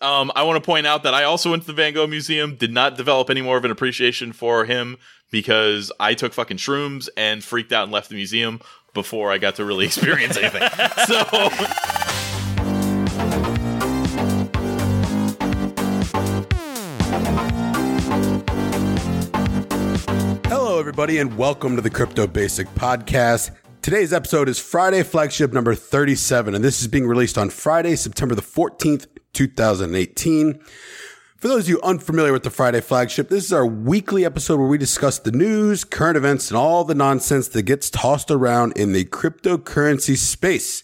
I want to point out that I also went to the Van Gogh Museum, did not develop any more of an appreciation for him because I took fucking shrooms and freaked out and left the museum before I got to really experience anything. Hello, everybody, and welcome to the Crypto Basic Podcast. Today's episode is Friday Flagship number 37, and this is being released on Friday, September the 14th, 2018. For those of you unfamiliar with the Friday Flagship, this is our weekly episode where we discuss the news, current events, and all the nonsense that gets tossed around in the cryptocurrency space.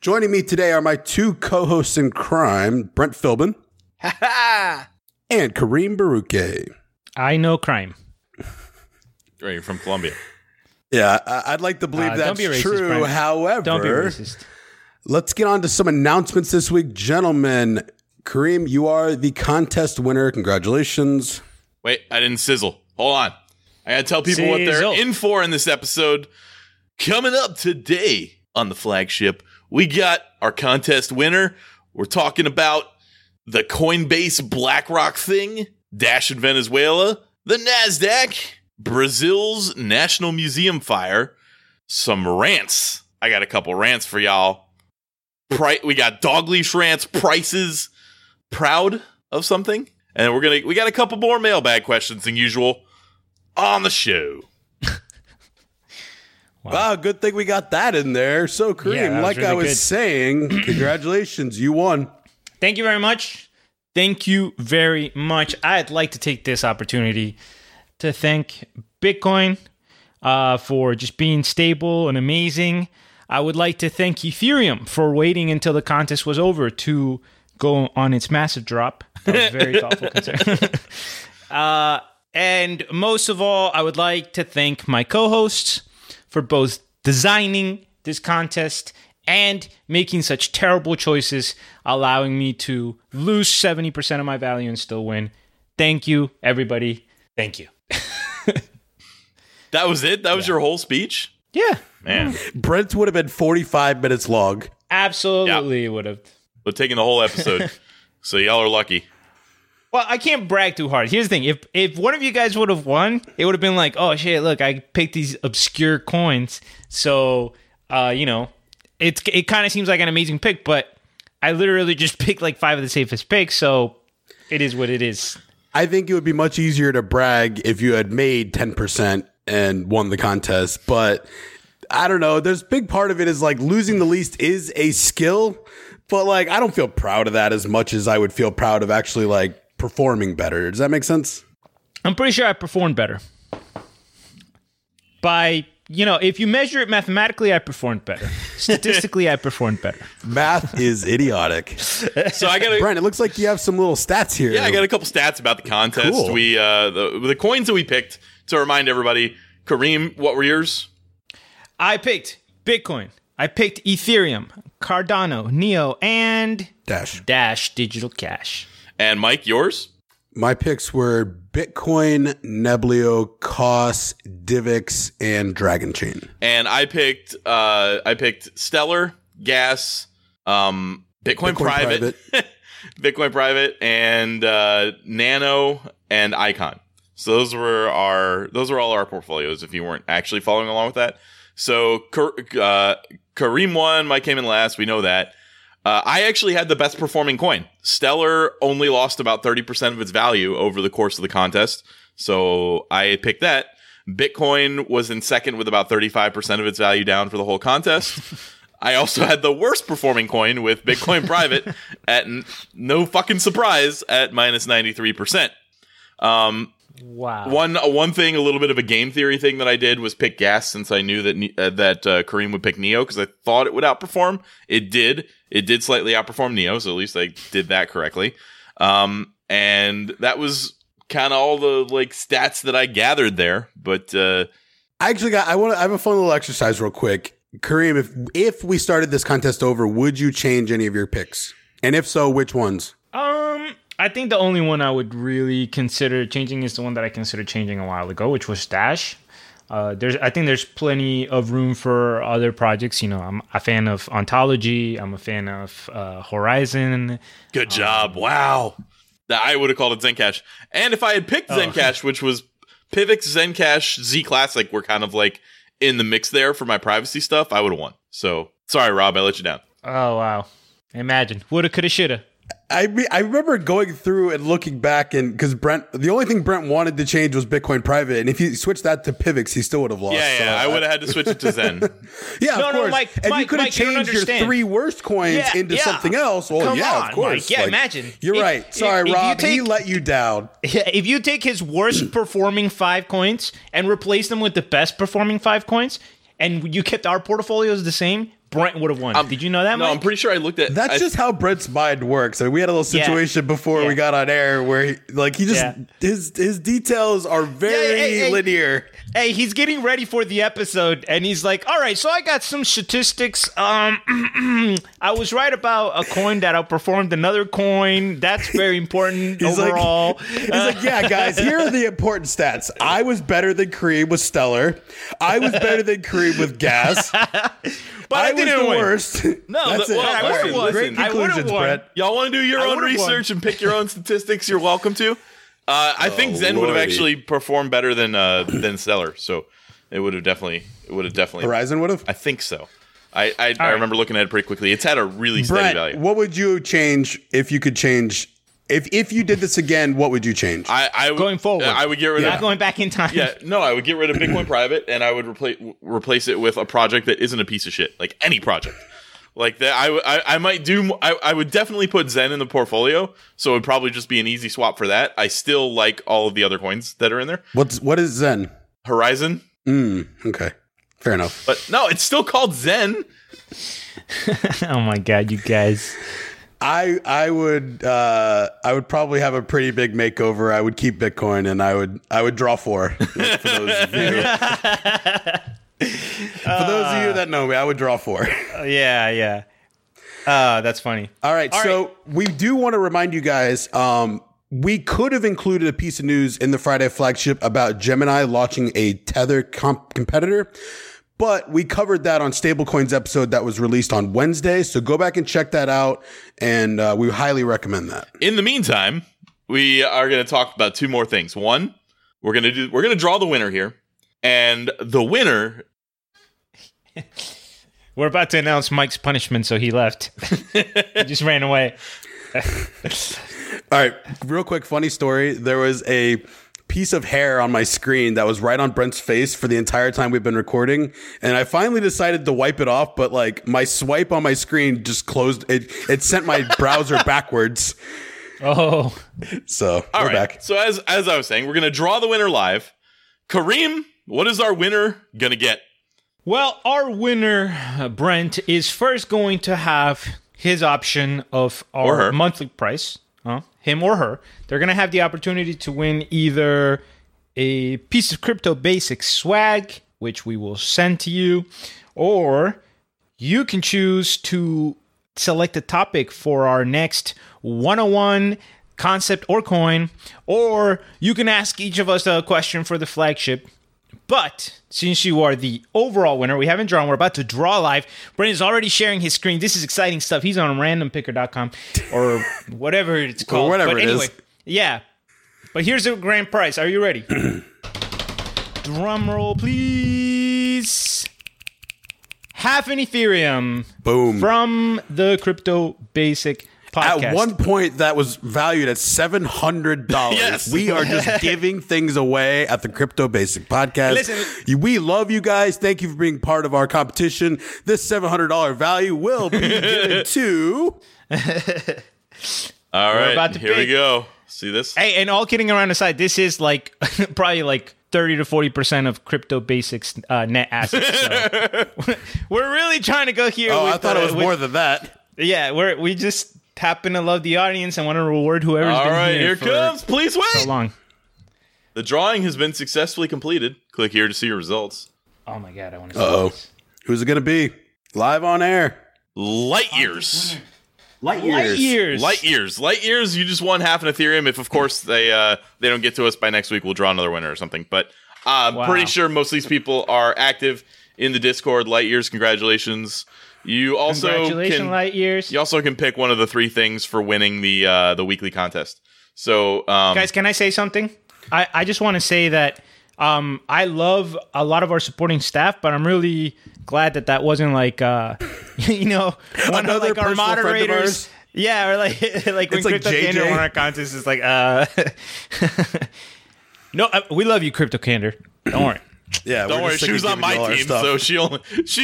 Joining me today are my two co-hosts in crime, Brent Philbin and Kareem Baruque. I know crime. Right, you're from Colombia. Yeah, I'd like to believe that's true. Don't be racist, Brian. However, don't be racist. Let's get on to some announcements this week. Gentlemen, Kareem, you are the contest winner. Congratulations. Wait, I didn't sizzle. Hold on. I got to tell people what they're in for in this episode. Coming up today on the flagship, we got our contest winner. We're talking about the Coinbase BlackRock thing, Dash in Venezuela, the NASDAQ, Brazil's National Museum fire, some rants. I got a couple rants for y'all. We got dog leash rants, prices, proud of something, and we got a couple more mailbag questions than usual on the show. Wow, good thing we got that in there. So, Kareem, like I was saying, congratulations, you won. Thank you very much. Thank you very much. I'd like to take this opportunity to thank Bitcoin for just being stable and amazing. I would like to thank Ethereum for waiting until the contest was over to go on its massive drop. That was very thoughtful concern. And most of all, I would like to thank my co-hosts for both designing this contest and making such terrible choices, allowing me to lose 70% of my value and still win. Thank you, everybody. Thank you. That was it? That was your whole speech? Yeah. Man. Brent's would have been 45 minutes long. Absolutely would have. But taking the whole episode. So y'all are lucky. Well, I can't brag too hard. Here's the thing. If one of you guys would have won, it would have been like, oh, shit, look, I picked these obscure coins. So, it kind of seems like an amazing pick, but I literally just picked like five of the safest picks. So it is what it is. I think it would be much easier to brag if you had made 10% and won the contest, but I don't know. There's a big part of it is like losing the least is a skill, but like I don't feel proud of that as much as I would feel proud of actually like performing better. Does that make sense? I'm pretty sure I performed better. By, if you measure it mathematically, I performed better. Statistically, I performed better. Math is idiotic. So Brian, it looks like you have some little stats here. Yeah, I got a couple stats about the contest. Cool. We the coins that we picked, to remind everybody, Kareem, what were yours? I picked Bitcoin. I picked Ethereum, Cardano, Neo, and Dash Digital Cash. And Mike, yours? My picks were Bitcoin, Neblio, Cos, Divix, and Dragon Chain. And I picked Stellar, Gas, Bitcoin Private. Bitcoin Private, and Nano and Icon. So those were all our portfolios. If you weren't actually following along with that. So Kareem won. Mike came in last. We know that. I actually had the best performing coin. Stellar only lost about 30% of its value over the course of the contest. So I picked that. Bitcoin was in second with about 35% of its value down for the whole contest. I also had the worst performing coin with Bitcoin Private at no fucking surprise at minus 93%. Wow. One thing, a little bit of a game theory thing that I did was pick Gas, since I knew that Kareem would pick Neo because I thought it would outperform. It did. It did slightly outperform Neo, so at least I did that correctly. And that was kind of all the stats that I gathered there. But I have a fun little exercise real quick, Kareem. If we started this contest over, would you change any of your picks? And if so, which ones? I think the only one I would really consider changing is the one that I considered changing a while ago, which was Dash. I think there's plenty of room for other projects. You know, I'm a fan of Ontology. I'm a fan of Horizen. Good job. Wow. I would have called it Zencash. And if I had picked Zencash, which was PIVX, Zencash, Z Classic, were kind of like in the mix there for my privacy stuff, I would have won. So, sorry, Rob, I let you down. Oh, wow. Imagine. Woulda, coulda, shoulda. I remember going through and looking back, and because the only thing Brent wanted to change was Bitcoin Private, and if he switched that to PIVX, he still would have lost. Yeah, I would have had to switch it to Zen. yeah, of course. Mike, you could have changed your three worst coins into something else. Well, Come on, of course. Mike. Yeah, like, imagine. You're right. Sorry, Rob. He let you down. If you take his worst performing 5 coins and replace them with the best performing 5 coins, and you kept our portfolios the same, Brent would have won. Did you know that, Mike? No, I'm pretty sure I looked at... That's just how Brent's mind works. I mean, we had a little situation before we got on air where he just his details are very linear. Hey, he's getting ready for the episode, and he's like, all right, so I got some statistics. I was right about a coin that outperformed another coin. That's very important overall. He's like, yeah, guys, here are the important stats. I was better than Kareem with Stellar. I was better than Kareem with Gas. But I didn't win. Worst. No, that's I would have won. Brett. Y'all want to do your own research and pick your own statistics? You're welcome to. I think Zen would have actually performed better than Stellar, so it would have definitely. Horizen would have. I think so. I remember looking at it pretty quickly. It's had a really steady value. What would you change if you could change? If you did this again, what would you change? Going forward, I would get rid of... Not going back in time. Yeah, no, I would get rid of Bitcoin Private, and I would replace it with a project that isn't a piece of shit, like any project. Like that, I would definitely put Zen in the portfolio, so it would probably just be an easy swap for that. I still like all of the other coins that are in there. What is Zen? Horizen. Okay, fair enough. But no, it's still called Zen. Oh my god, you guys. I would probably have a pretty big makeover. I would keep Bitcoin, and I would draw 4. For those of you. For those of you that know me, I would draw 4. Yeah. That's funny. All right. We do want to remind you guys. We could have included a piece of news in the Friday flagship about Gemini launching a Tether competitor. But we covered that on Stablecoins episode that was released on Wednesday. So go back and check that out. And we highly recommend that. In the meantime, we are going to talk about 2 more things. One, we're going to draw the winner here. And the winner... We're about to announce Mike's punishment, so he left. He just ran away. All right. Real quick, funny story. There was a piece of hair on my screen that was right on Brent's face for the entire time we've been recording, and I finally decided to wipe it off, but like my swipe on my screen just closed it sent my browser backwards. Back. So as I was saying, we're gonna draw the winner live. Kareem, what is our winner gonna get? Well, our winner, Brent, is first going to have his option of our monthly price. Him or her, they're going to have the opportunity to win either a piece of Crypto Basic swag, which we will send to you, or you can choose to select a topic for our next 101 concept or coin, or you can ask each of us a question for the flagship. But since you are the overall winner, we haven't drawn. We're about to draw live. Brent is already sharing his screen. This is exciting stuff. He's on randompicker.com or whatever it's called. Or whatever it is. Yeah. But here's the grand prize. Are you ready? Drum roll, please. Half an Ethereum. Boom. From the Crypto Basic Podcast. At one point, that was valued at $700. Yes. We are just giving things away at the Crypto Basic Podcast. Listen, we love you guys. Thank you for being part of our competition. This $700 value will be given to... All right, here we go. See this? Hey, and all kidding around aside, this is like probably like 30 to 40% of Crypto Basics net assets. So. We're really trying to go here. I thought it was more than that. Yeah, we just... happen to love the audience and want to reward whoever's been here for comes. Please wait. So long. The drawing has been successfully completed. Click here to see your results. Oh my god, I want to see this. Who's it going to be? Live on air. Light years. You just won half an Ethereum. If, of course, they don't get to us by next week, we'll draw another winner or something. But I'm pretty sure most of these people are active in the Discord. Light years, congratulations. You also can, Light years. You also can pick one of the three things for winning the weekly contest. So, guys, can I say something? I just want to say that I love a lot of our supporting staff, but I'm really glad that that wasn't like you know, one another of like our moderators. Yeah, or like when like JJ won our contest is like no, we love you, Crypto Candor. Don't worry. Yeah, don't worry. She was on my team, so she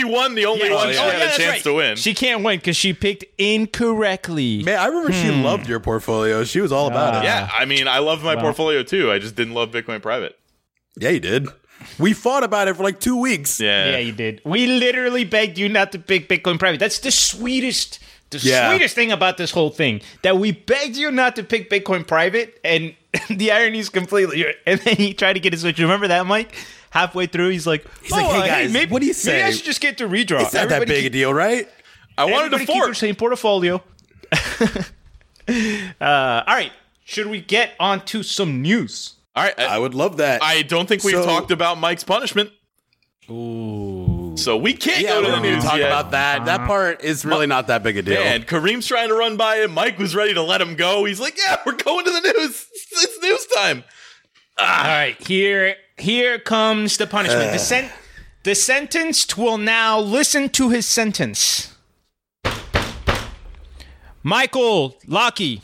won the only one she had a chance to win. She can't win because she picked incorrectly. Man, I remember she loved your portfolio. She was all about it. Yeah, I mean, I loved my portfolio too. I just didn't love Bitcoin Private. Yeah, you did. We fought about it for like 2 weeks. Yeah, you did. We literally begged you not to pick Bitcoin Private. That's the sweetest. The sweetest thing about this whole thing, that we begged you not to pick Bitcoin Private, and the irony is completely. And then he tried to get his switch. Remember that, Mike? Halfway through, he's like, "Hey guys, maybe, what do you say? Maybe I should just get to redraw. It's not that big a deal, right? I wanted to fork the same portfolio." All right, should we get on to some news? All right, I would love that. I don't think we've talked about Mike's punishment. Ooh. So we can't go to the news talk yet. About that. That part is really not that big a deal. And Kareem's trying to run by him. Mike was ready to let him go. He's like, yeah, we're going to the news. It's news time. All right, here comes the punishment. The sentenced will now listen to his sentence. Michael Lockie,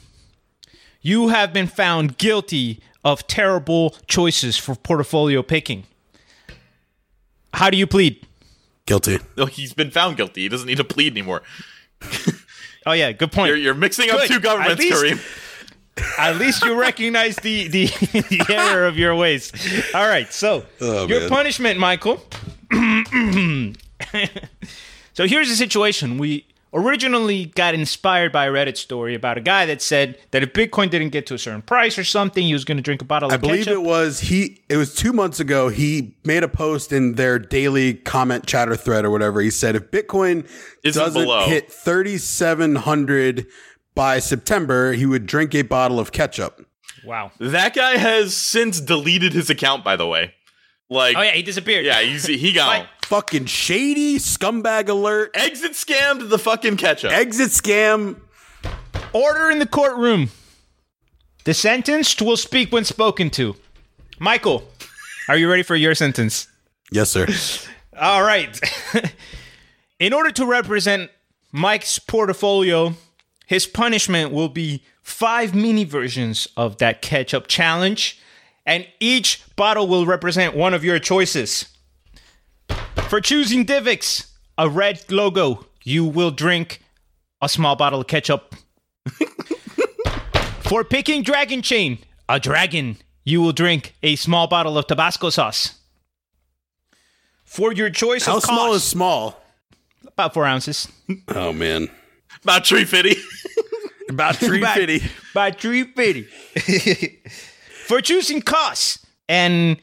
you have been found guilty of terrible choices for portfolio picking. How do you plead? Guilty. No, he's been found guilty. He doesn't need to plead anymore. Oh, yeah. Good point. You're mixing up two governments, Kareem. At least you recognize the error of your ways. All right. So your punishment, Michael. So here's the situation. We originally got inspired by a Reddit story about a guy that said that if Bitcoin didn't get to a certain price or something, he was going to drink a bottle of ketchup. I believe it was 2 months ago. He made a post in their daily comment chatter thread or whatever. He said, if Bitcoin doesn't hit 3,700 by September, he would drink a bottle of ketchup. Wow. That guy has since deleted his account, by the way. He disappeared. Yeah, he got fucking shady, scumbag alert. Exit scammed the fucking ketchup. Exit scam. Order in the courtroom. The sentenced will speak when spoken to. Michael, are you ready for your sentence? Yes, sir. All right. In order to represent Mike's portfolio, his punishment will be 5 mini versions of that ketchup challenge. And each bottle will represent one of your choices. For choosing Divix, a red logo, you will drink a small bottle of ketchup. For picking Dragon Chain, a dragon, you will drink a small bottle of Tabasco sauce. For your choice of cost... How small is small? About 4 ounces. Oh, man. About 350. About 350. About 350. For choosing costs and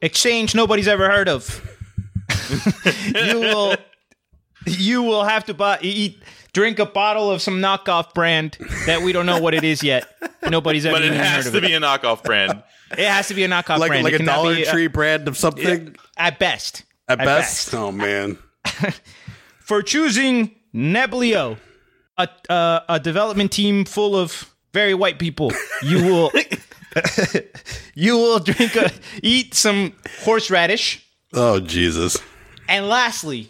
exchange nobody's ever heard of, you will have to drink a bottle of some knockoff brand that we don't know what it is yet. Nobody's ever heard of it. But it has to be a knockoff brand. It has to be a knockoff brand. Like a Dollar Tree brand of something? At best. At best? Oh, man. For choosing Neblio, a development team full of very white people, you will... you will eat some horseradish. Oh, Jesus. And lastly,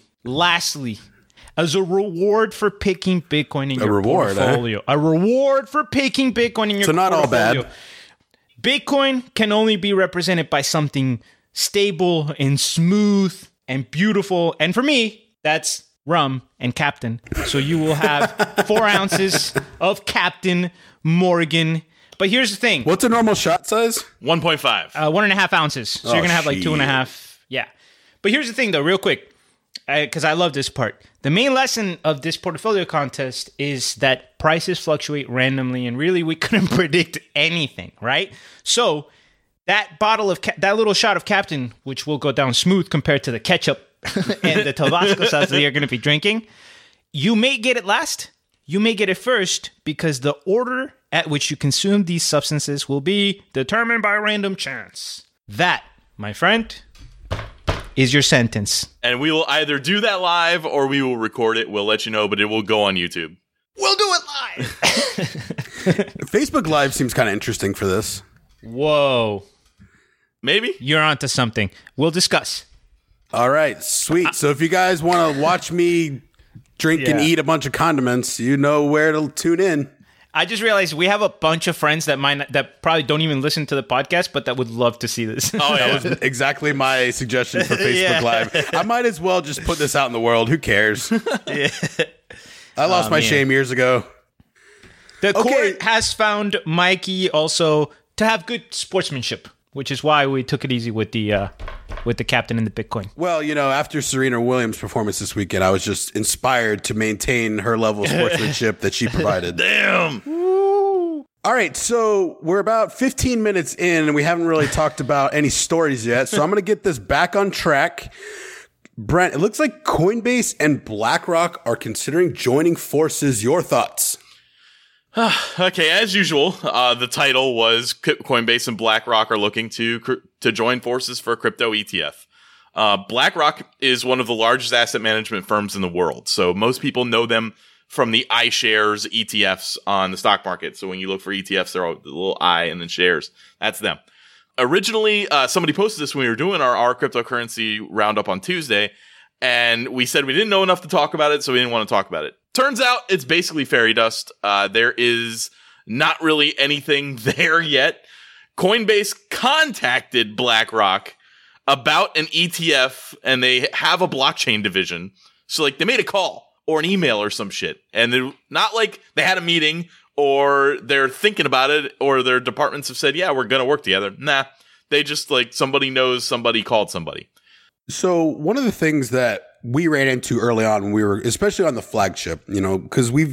as a reward for picking Bitcoin in your portfolio. A reward for picking Bitcoin in your portfolio. So not all bad. Bitcoin can only be represented by something stable and smooth and beautiful. And for me, that's rum and Captain. So you will have 4 ounces of Captain Morgan. But here's the thing. What's a normal shot size? 1.5. 1.5 ounces. So you're going to have like 2.5. Yeah. But here's the thing, though, real quick, because I love this part. The main lesson of this portfolio contest is that prices fluctuate randomly, and really we couldn't predict anything, right? So that bottle of that little shot of Captain, which will go down smooth compared to the ketchup and the Tabasco sauce that you're going to be drinking, you may get it last. You may get it first, because the order at which you consume these substances will be determined by random chance. That, my friend, is your sentence. And we will either do that live or we will record it. We'll let you know, but it will go on YouTube. We'll do it live. Facebook Live seems kind of interesting for this. Whoa. Maybe. You're onto something. We'll discuss. All right. Sweet. So if you guys want to watch me drink and eat a bunch of condiments, you know where to tune in. I just realized we have a bunch of friends that probably don't even listen to the podcast, but that would love to see this. Oh, yeah. That was exactly my suggestion for Facebook Live. I might as well just put this out in the world. Who cares? I lost my shame years ago. The court has found Mikey also to have good sportsmanship, which is why we took it easy with the captain and the Bitcoin. Well, you know, after Serena Williams' performance this weekend, I was just inspired to maintain her level of sportsmanship that she provided. Damn! Woo. All right, so we're about 15 minutes in, and we haven't really talked about any stories yet, so I'm going to get this back on track. Brent, it looks like Coinbase and BlackRock are considering joining forces. Your thoughts? Okay, as usual, the title was Coinbase and BlackRock are looking to join forces for a crypto ETF. BlackRock is one of the largest asset management firms in the world, so most people know them from the iShares ETFs on the stock market. So when you look for ETFs, they're all the little I and then shares. That's them. Originally, somebody posted this when we were doing our cryptocurrency roundup on Tuesday, and we said we didn't know enough to talk about it, so we didn't want to talk about it. Turns out it's basically fairy dust. There is not really anything there yet. Coinbase contacted BlackRock about an ETF, and they have a blockchain division. So, like, they made a call or an email or some shit. And they're not like they had a meeting or they're thinking about it or their departments have said, yeah, we're going to work together. Nah, they just, like, somebody knows somebody called somebody. So one of the things that we ran into early on when we were, especially on the flagship, you know, because we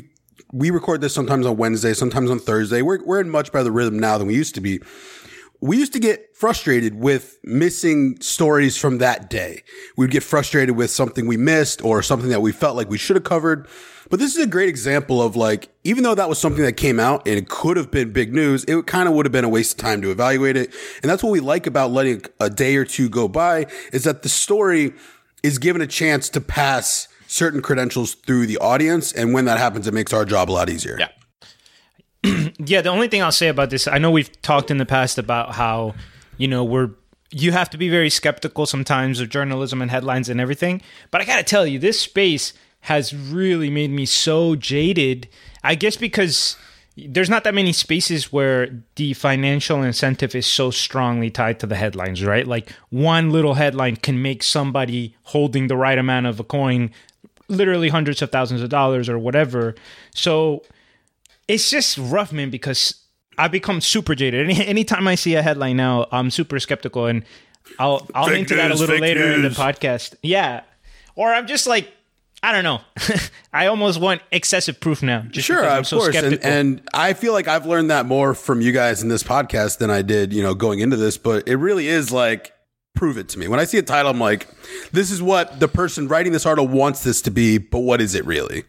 record this sometimes on Wednesday, sometimes on Thursday. We're in much better rhythm now than we used to be. We used to get frustrated with missing stories from that day. We'd get frustrated with something we missed or something that we felt like we should have covered. But this is a great example of, like, even though that was something that came out and it could have been big news, it kind of would have been a waste of time to evaluate it. And that's what we like about letting a day or two go by, is that the story is given a chance to pass certain credentials through the audience. And when that happens, it makes our job a lot easier. Yeah. Yeah, the only thing I'll say about this, I know we've talked in the past about how, you know, you have to be very skeptical sometimes of journalism and headlines and everything. But I got to tell you, this space has really made me so jaded, I guess, because there's not that many spaces where the financial incentive is so strongly tied to the headlines, right? Like, one little headline can make somebody holding the right amount of a coin literally hundreds of thousands of dollars or whatever. So it's just rough, man, because I've become super jaded. Anytime I see a headline now, I'm super skeptical, and I'll fake into news, that a little later news. In the podcast. Yeah. Or I'm just like, I don't know. I almost want excessive proof now. Just sure, I'm of so course. And I feel like I've learned that more from you guys in this podcast than I did, you know, going into this. But it really is like, prove it to me. When I see a title, I'm like, this is what the person writing this article wants this to be. But what is it really?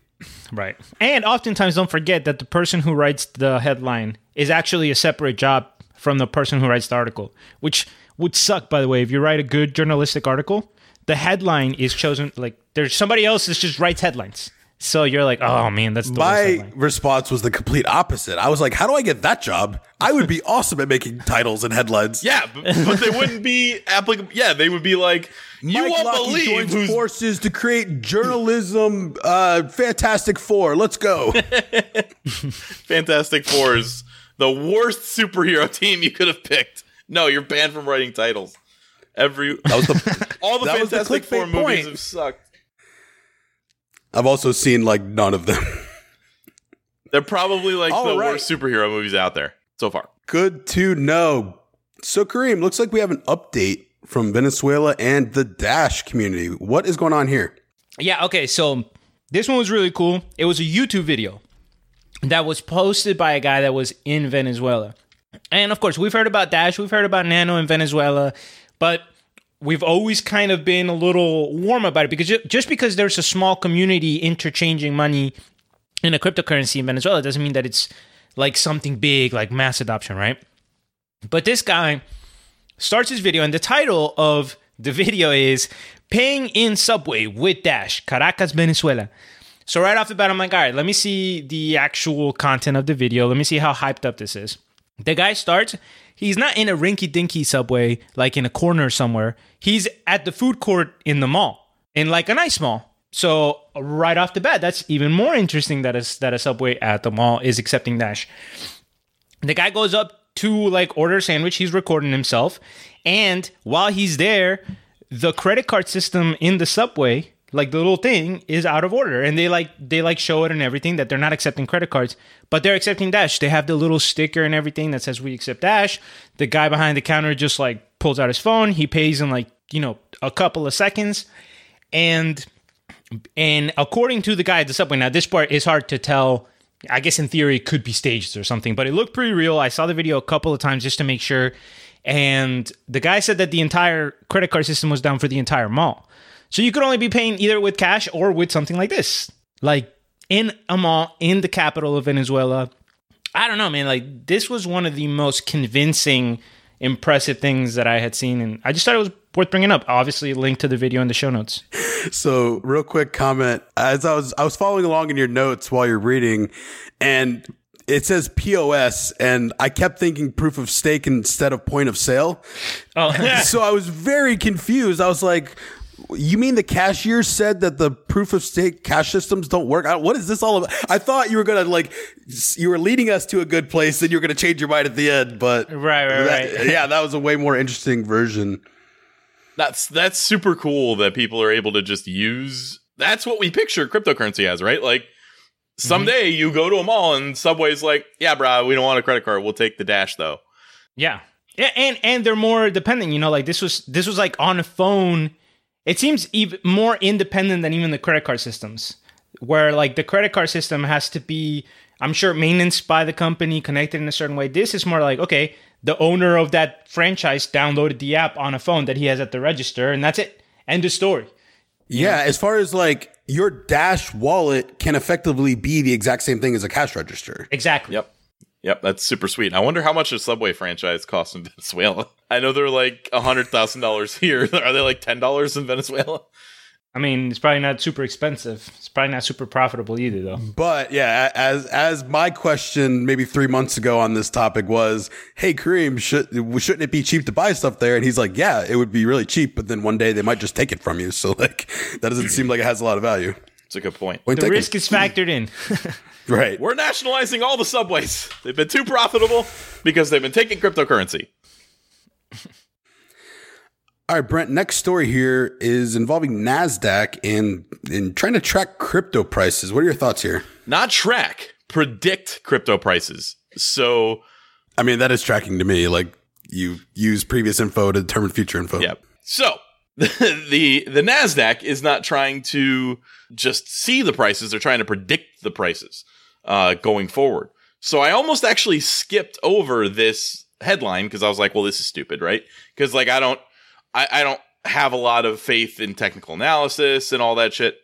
Right. And oftentimes, don't forget that the person who writes the headline is actually a separate job from the person who writes the article, which would suck, by the way. If you write a good journalistic article, the headline is chosen, like, there's somebody else that just writes headlines. So you're like, oh man, that's the worst headline. My response was the complete opposite. I was like, how do I get that job? I would be awesome at making titles and headlines. Yeah, but they wouldn't be applicable. Yeah, they would be like, you Mike won't Lockie believe joins forces to create journalism. Fantastic Four. Let's go. Fantastic Four is the worst superhero team you could have picked. No, you're banned from writing titles. All the Fantastic Four movies have sucked. I've also seen, like, none of them. They're probably, like, worst superhero movies out there so far. Good to know. So, Kareem, looks like we have an update from Venezuela and the Dash community. What is going on here? Yeah, okay, so this one was really cool. It was a YouTube video that was posted by a guy that was in Venezuela. And, of course, we've heard about Dash. We've heard about Nano in Venezuela. But we've always kind of been a little warm about it, because just because there's a small community interchanging money in a cryptocurrency in Venezuela doesn't mean that it's like something big, like mass adoption, right? But this guy starts his video, and the title of the video is Paying in Subway with Dash, Caracas, Venezuela. So right off the bat, I'm like, all right, let me see the actual content of the video. Let me see how hyped up this is. The guy starts, he's not in a rinky-dinky Subway, like in a corner somewhere. He's at the food court in the mall, in like a nice mall. So right off the bat, that's even more interesting that a Subway at the mall is accepting Dash. The guy goes up to like order a sandwich. He's recording himself. And while he's there, the credit card system in the Subway, like the little thing, is out of order. And they show it and everything that they're not accepting credit cards, but they're accepting Dash. They have the little sticker and everything that says we accept Dash. The guy behind the counter just like pulls out his phone. He pays in like, you know, a couple of seconds. And according to the guy at the Subway, now this part is hard to tell. I guess in theory it could be staged or something, but it looked pretty real. I saw the video a couple of times just to make sure. And the guy said that the entire credit card system was down for the entire mall. So you could only be paying either with cash or with something like this, like in a mall in the capital of Venezuela. I don't know, man. Like, this was one of the most convincing, impressive things that I had seen. And I just thought it was worth bringing up. Obviously, link to the video in the show notes. So real quick comment, as I was following along in your notes while you're reading, and it says POS, and I kept thinking proof of stake instead of point of sale. Oh, yeah. So I was very confused. I was like, you mean the cashier said that the proof of stake cash systems don't work? What is this all about? I thought you were going to like, you were leading us to a good place and you're going to change your mind at the end. But right. Yeah, that was a way more interesting version. That's super cool that people are able to just use. That's what we picture cryptocurrency as, right? Like someday you go to a mall and Subway's like, yeah, brah, we don't want a credit card. We'll take the Dash though. Yeah. Yeah. And they're more dependent, you know, like this was like on a phone. It seems even more independent than even the credit card systems, where like the credit card system has to be, I'm sure, maintained by the company, connected in a certain way. This is more like, okay, the owner of that franchise downloaded the app on a phone that he has at the register, and that's it. End of story. Yeah, as far as like your Dash wallet can effectively be the exact same thing as a cash register. Exactly. Yep, that's super sweet. I wonder how much a Subway franchise costs in Venezuela. I know they're like $100,000 here. Are they like $10 in Venezuela? I mean, it's probably not super expensive. It's probably not super profitable either, though. But yeah, as my question maybe 3 months ago on this topic was, hey, Kareem, shouldn't it be cheap to buy stuff there? And he's like, yeah, it would be really cheap, but then one day they might just take it from you. So like, that doesn't seem like it has a lot of value. It's a good point. The risk is factored in. Right. We're nationalizing all the Subways. They've been too profitable because they've been taking cryptocurrency. All right, Brent, next story here is involving NASDAQ and trying to track crypto prices. What are your thoughts here? Not track, predict crypto prices. So, I mean, that is tracking to me. Like, you use previous info to determine future info. Yep. So, the NASDAQ is not trying to just see the prices. They're trying to predict the prices going forward. So I almost actually skipped over this headline because I was like, well, this is stupid, right? Because like I don't have a lot of faith in technical analysis and all that shit.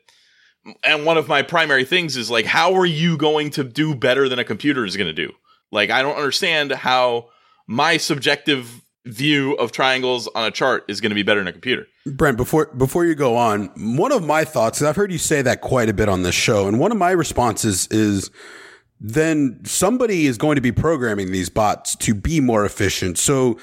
And one of my primary things is like, how are you going to do better than a computer is going to do? Like, I don't understand how my subjective view of triangles on a chart is going to be better than a computer. Brent, before you go on, one of my thoughts, and I've heard you say that quite a bit on this show, and one of my responses is then somebody is going to be programming these bots to be more efficient. So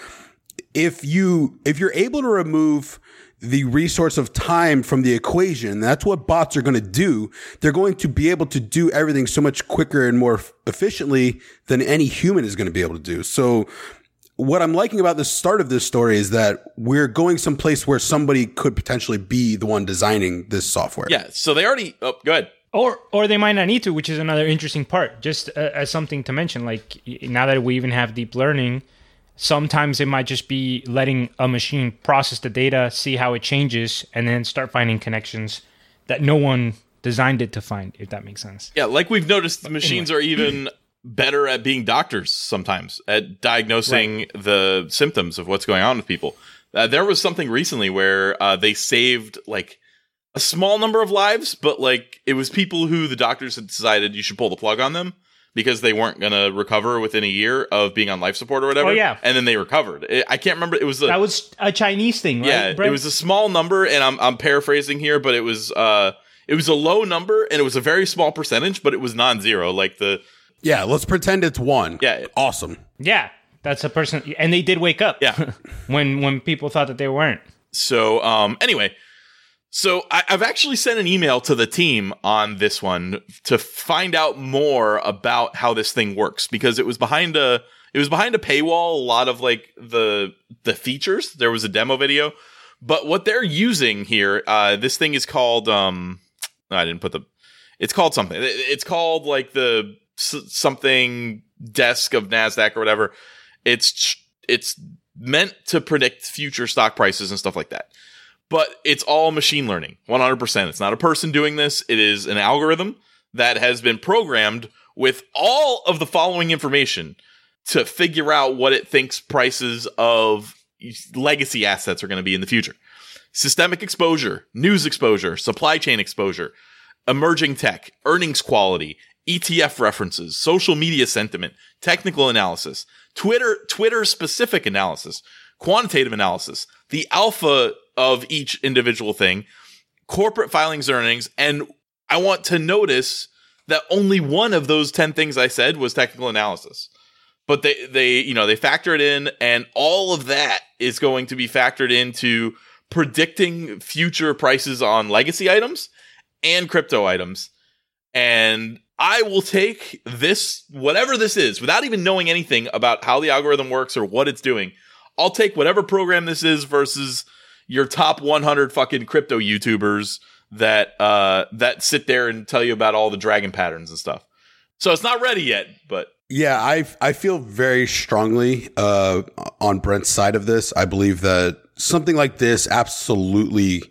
if you're able to remove the resource of time from the equation, that's what bots are going to do. They're going to be able to do everything so much quicker and more efficiently than any human is going to be able to do. So what I'm liking about the start of this story is that we're going someplace where somebody could potentially be the one designing this software. Yeah, so they already... Oh, go ahead. Or they might not need to, which is another interesting part. Just as something to mention, like now that we even have deep learning, sometimes it might just be letting a machine process the data, see how it changes, and then start finding connections that no one designed it to find, if that makes sense. Yeah, like we've noticed the machines are even... better at being doctors sometimes at diagnosing the symptoms of what's going on with people. There was something recently where they saved like a small number of lives, but like it was people who the doctors had decided you should pull the plug on them because they weren't going to recover within a year of being on life support or whatever. Oh, yeah. And then they recovered. I can't remember. It was that was a Chinese thing, right? Yeah, Brent? It was a small number, and I'm paraphrasing here, but it was a low number, and it was a very small percentage, but it was non-zero. Like the... Yeah, let's pretend it's one. Yeah. Awesome. Yeah, that's a person... And they did wake up. Yeah. when people thought that they weren't. So, anyway... So I've actually sent an email to the team on this one to find out more about how this thing works, because it was behind a paywall. A lot of like the features. There was a demo video, but what they're using here, this thing is called it's called something. It's called like the something desk of NASDAQ or whatever. It's meant to predict future stock prices and stuff like that. But it's all machine learning, 100%. It's not a person doing this. It is an algorithm that has been programmed with all of the following information to figure out what it thinks prices of legacy assets are going to be in the future. Systemic exposure, news exposure, supply chain exposure, emerging tech, earnings quality, ETF references, social media sentiment, technical analysis, Twitter-specific analysis, quantitative analysis, the alpha of each individual thing, corporate filings, earnings, and I want to notice that only one of those 10 things I said was technical analysis. But they factor it in, and all of that is going to be factored into predicting future prices on legacy items and crypto items. And I will take this, whatever this is, without even knowing anything about how the algorithm works or what it's doing. I'll take whatever program this is versus your top 100 fucking crypto YouTubers that sit there and tell you about all the dragon patterns and stuff. So it's not ready yet, but yeah, I feel very strongly on Brent's side of this. I believe that something like this absolutely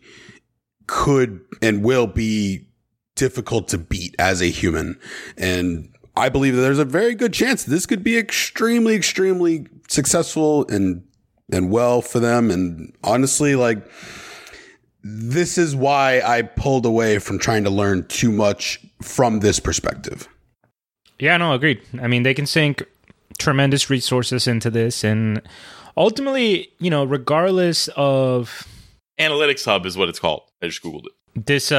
could and will be difficult to beat as a human, and I believe that there's a very good chance this could be extremely, extremely successful and well for them. And honestly, like, this is why I pulled away from trying to learn too much from this perspective. Yeah, no, agreed. I mean, they can sink tremendous resources into this. And ultimately, you know, regardless of... Analytics Hub is what it's called. I just Googled it. This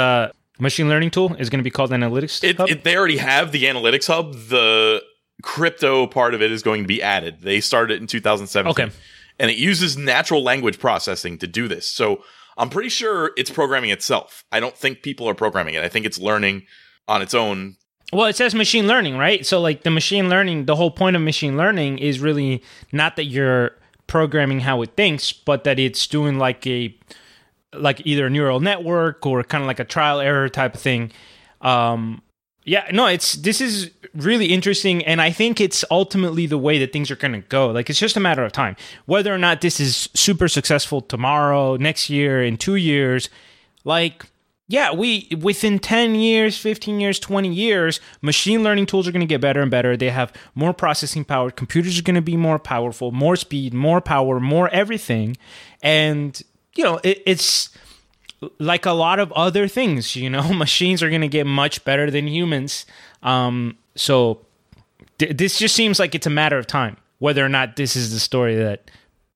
machine learning tool is going to be called Analytics Hub? They already have the Analytics Hub. The crypto part of it is going to be added. They started it in 2017. Okay. And it uses natural language processing to do this. So I'm pretty sure it's programming itself. I don't think people are programming it. I think it's learning on its own. Well, it says machine learning, right? So like the machine learning, the whole point of machine learning is really not that you're programming how it thinks, but that it's doing like either a neural network or kind of like a trial error type of thing. Yeah, no, this is really interesting, and I think it's ultimately the way that things are going to go. Like, it's just a matter of time. Whether or not this is super successful tomorrow, next year, in 2 years, like, yeah, within 10 years, 15 years, 20 years, machine learning tools are going to get better and better. They have more processing power. Computers are going to be more powerful, more speed, more power, more everything. And, you know, it's... like a lot of other things, you know, machines are going to get much better than humans. So this just seems like it's a matter of time, whether or not this is the story that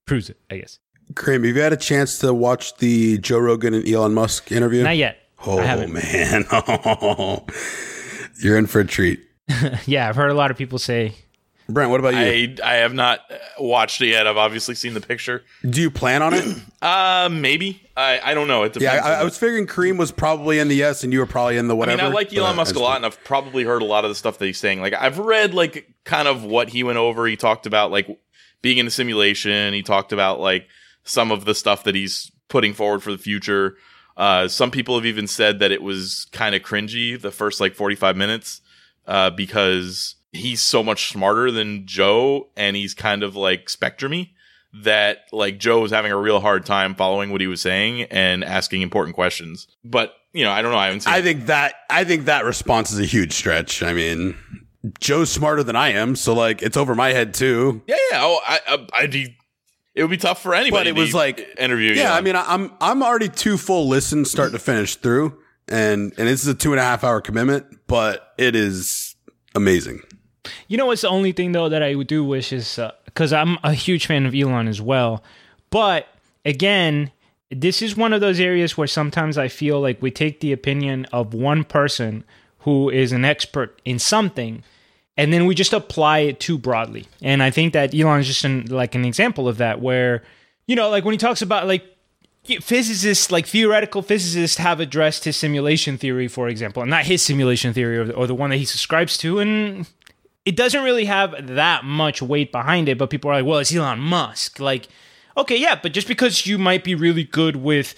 proves it, I guess. Kareem, have you had a chance to watch the Joe Rogan and Elon Musk interview? Not yet. Oh, man. Oh, you're in for a treat. Yeah, I've heard a lot of people say. Brent, what about you? I have not watched it yet. I've obviously seen the picture. Do you plan on it? Maybe. I don't know. It depends. Yeah, I was figuring Kareem was probably in the yes and you were probably in the whatever. I mean, I like Elon Musk a lot, and I've probably heard a lot of the stuff that he's saying. Like, I've read like kind of what he went over. He talked about like being in a simulation. He talked about like some of the stuff that he's putting forward for the future. Some people have even said that it was kind of cringy the first like 45 minutes because he's so much smarter than Joe, and he's kind of like spectrumy, that like Joe was having a real hard time following what he was saying and asking important questions. But, you know, I don't know. I haven't seen I think that response is a huge stretch. I mean, Joe's smarter than I am, so like it's over my head too. Yeah, yeah. Oh, I'd be. It would be tough for anybody. But it was like interview. Yeah, you know? I mean, I'm already two full listens, start to finish through, and this is a 2.5 hour commitment, but it is amazing. You know what's the only thing, though, that I do wish is, because I'm a huge fan of Elon as well. But again, this is one of those areas where sometimes I feel like we take the opinion of one person who is an expert in something, and then we just apply it too broadly. And I think that Elon is just an example of that, where, you know, like when he talks about like physicists, like theoretical physicists have addressed his simulation theory, for example, and not his simulation theory or the one that he subscribes to. And it doesn't really have that much weight behind it. But people are like, well, it's Elon Musk. Like, okay, yeah, but just because you might be really good with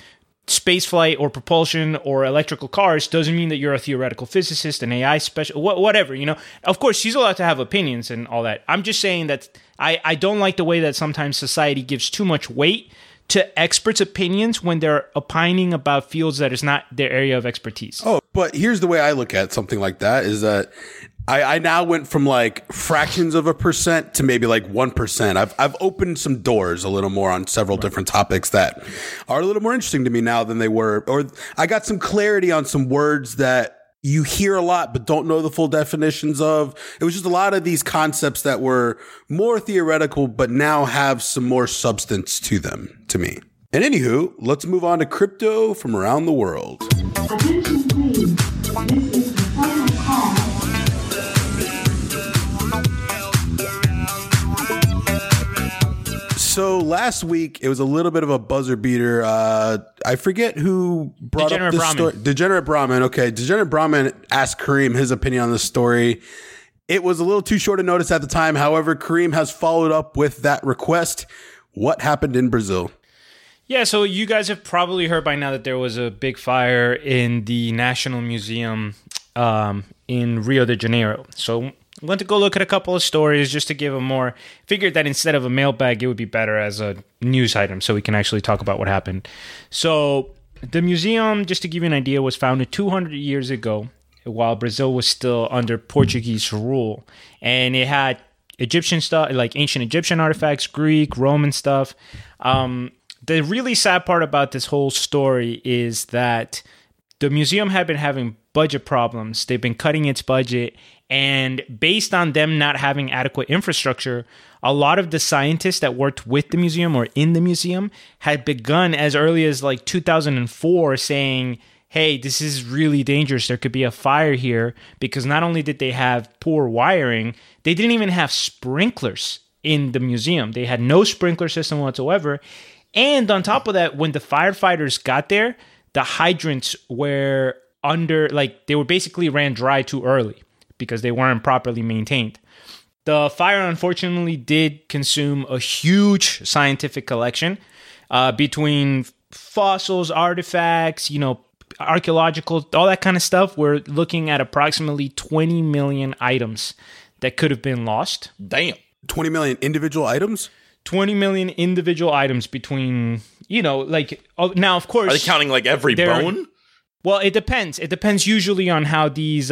space flight or propulsion or electrical cars doesn't mean that you're a theoretical physicist, an AI special, whatever, you know. Of course, she's allowed to have opinions and all that. I'm just saying that I don't like the way that sometimes society gives too much weight to experts' opinions when they're opining about fields that is not their area of expertise. Oh, but here's the way I look at something like that is that I now went from like fractions of a percent to maybe like 1%. I've opened some doors a little more on several different topics that are a little more interesting to me now than they were. Or I got some clarity on some words that you hear a lot but don't know the full definitions of. It was just a lot of these concepts that were more theoretical but now have some more substance to them to me. And anywho, let's move on to crypto from around the world. Attention, please. This is the final call. So last week, it was a little bit of a buzzer beater. I forget who brought up this story. Degenerate Brahmin. Okay. Degenerate Brahmin asked Kareem his opinion on this story. It was a little too short a notice at the time. However, Kareem has followed up with that request. What happened in Brazil? Yeah. So you guys have probably heard by now that there was a big fire in the National Museum in Rio de Janeiro. So I went to go look at a couple of stories just to give a more, figured that instead of a mailbag, it would be better as a news item so we can actually talk about what happened. So the museum, just to give you an idea, was founded 200 years ago while Brazil was still under Portuguese rule. And it had Egyptian stuff, like ancient Egyptian artifacts, Greek, Roman stuff. The really sad part about this whole story is that the museum had been having budget problems. They've been cutting its budget. And based on them not having adequate infrastructure, a lot of the scientists that worked with the museum or in the museum had begun as early as like 2004 saying, hey, this is really dangerous. There could be a fire here, because not only did they have poor wiring, they didn't even have sprinklers in the museum. They had no sprinkler system whatsoever. And on top of that, when the firefighters got there, the hydrants were under, like they were basically ran dry too early, because they weren't properly maintained. The fire, unfortunately, did consume a huge scientific collection between fossils, artifacts, you know, archaeological, all that kind of stuff. We're looking at approximately 20 million items that could have been lost. Damn. 20 million individual items? 20 million individual items between, you know, like, now, of course. Are they counting like every bone? Well, it depends. It depends usually on how these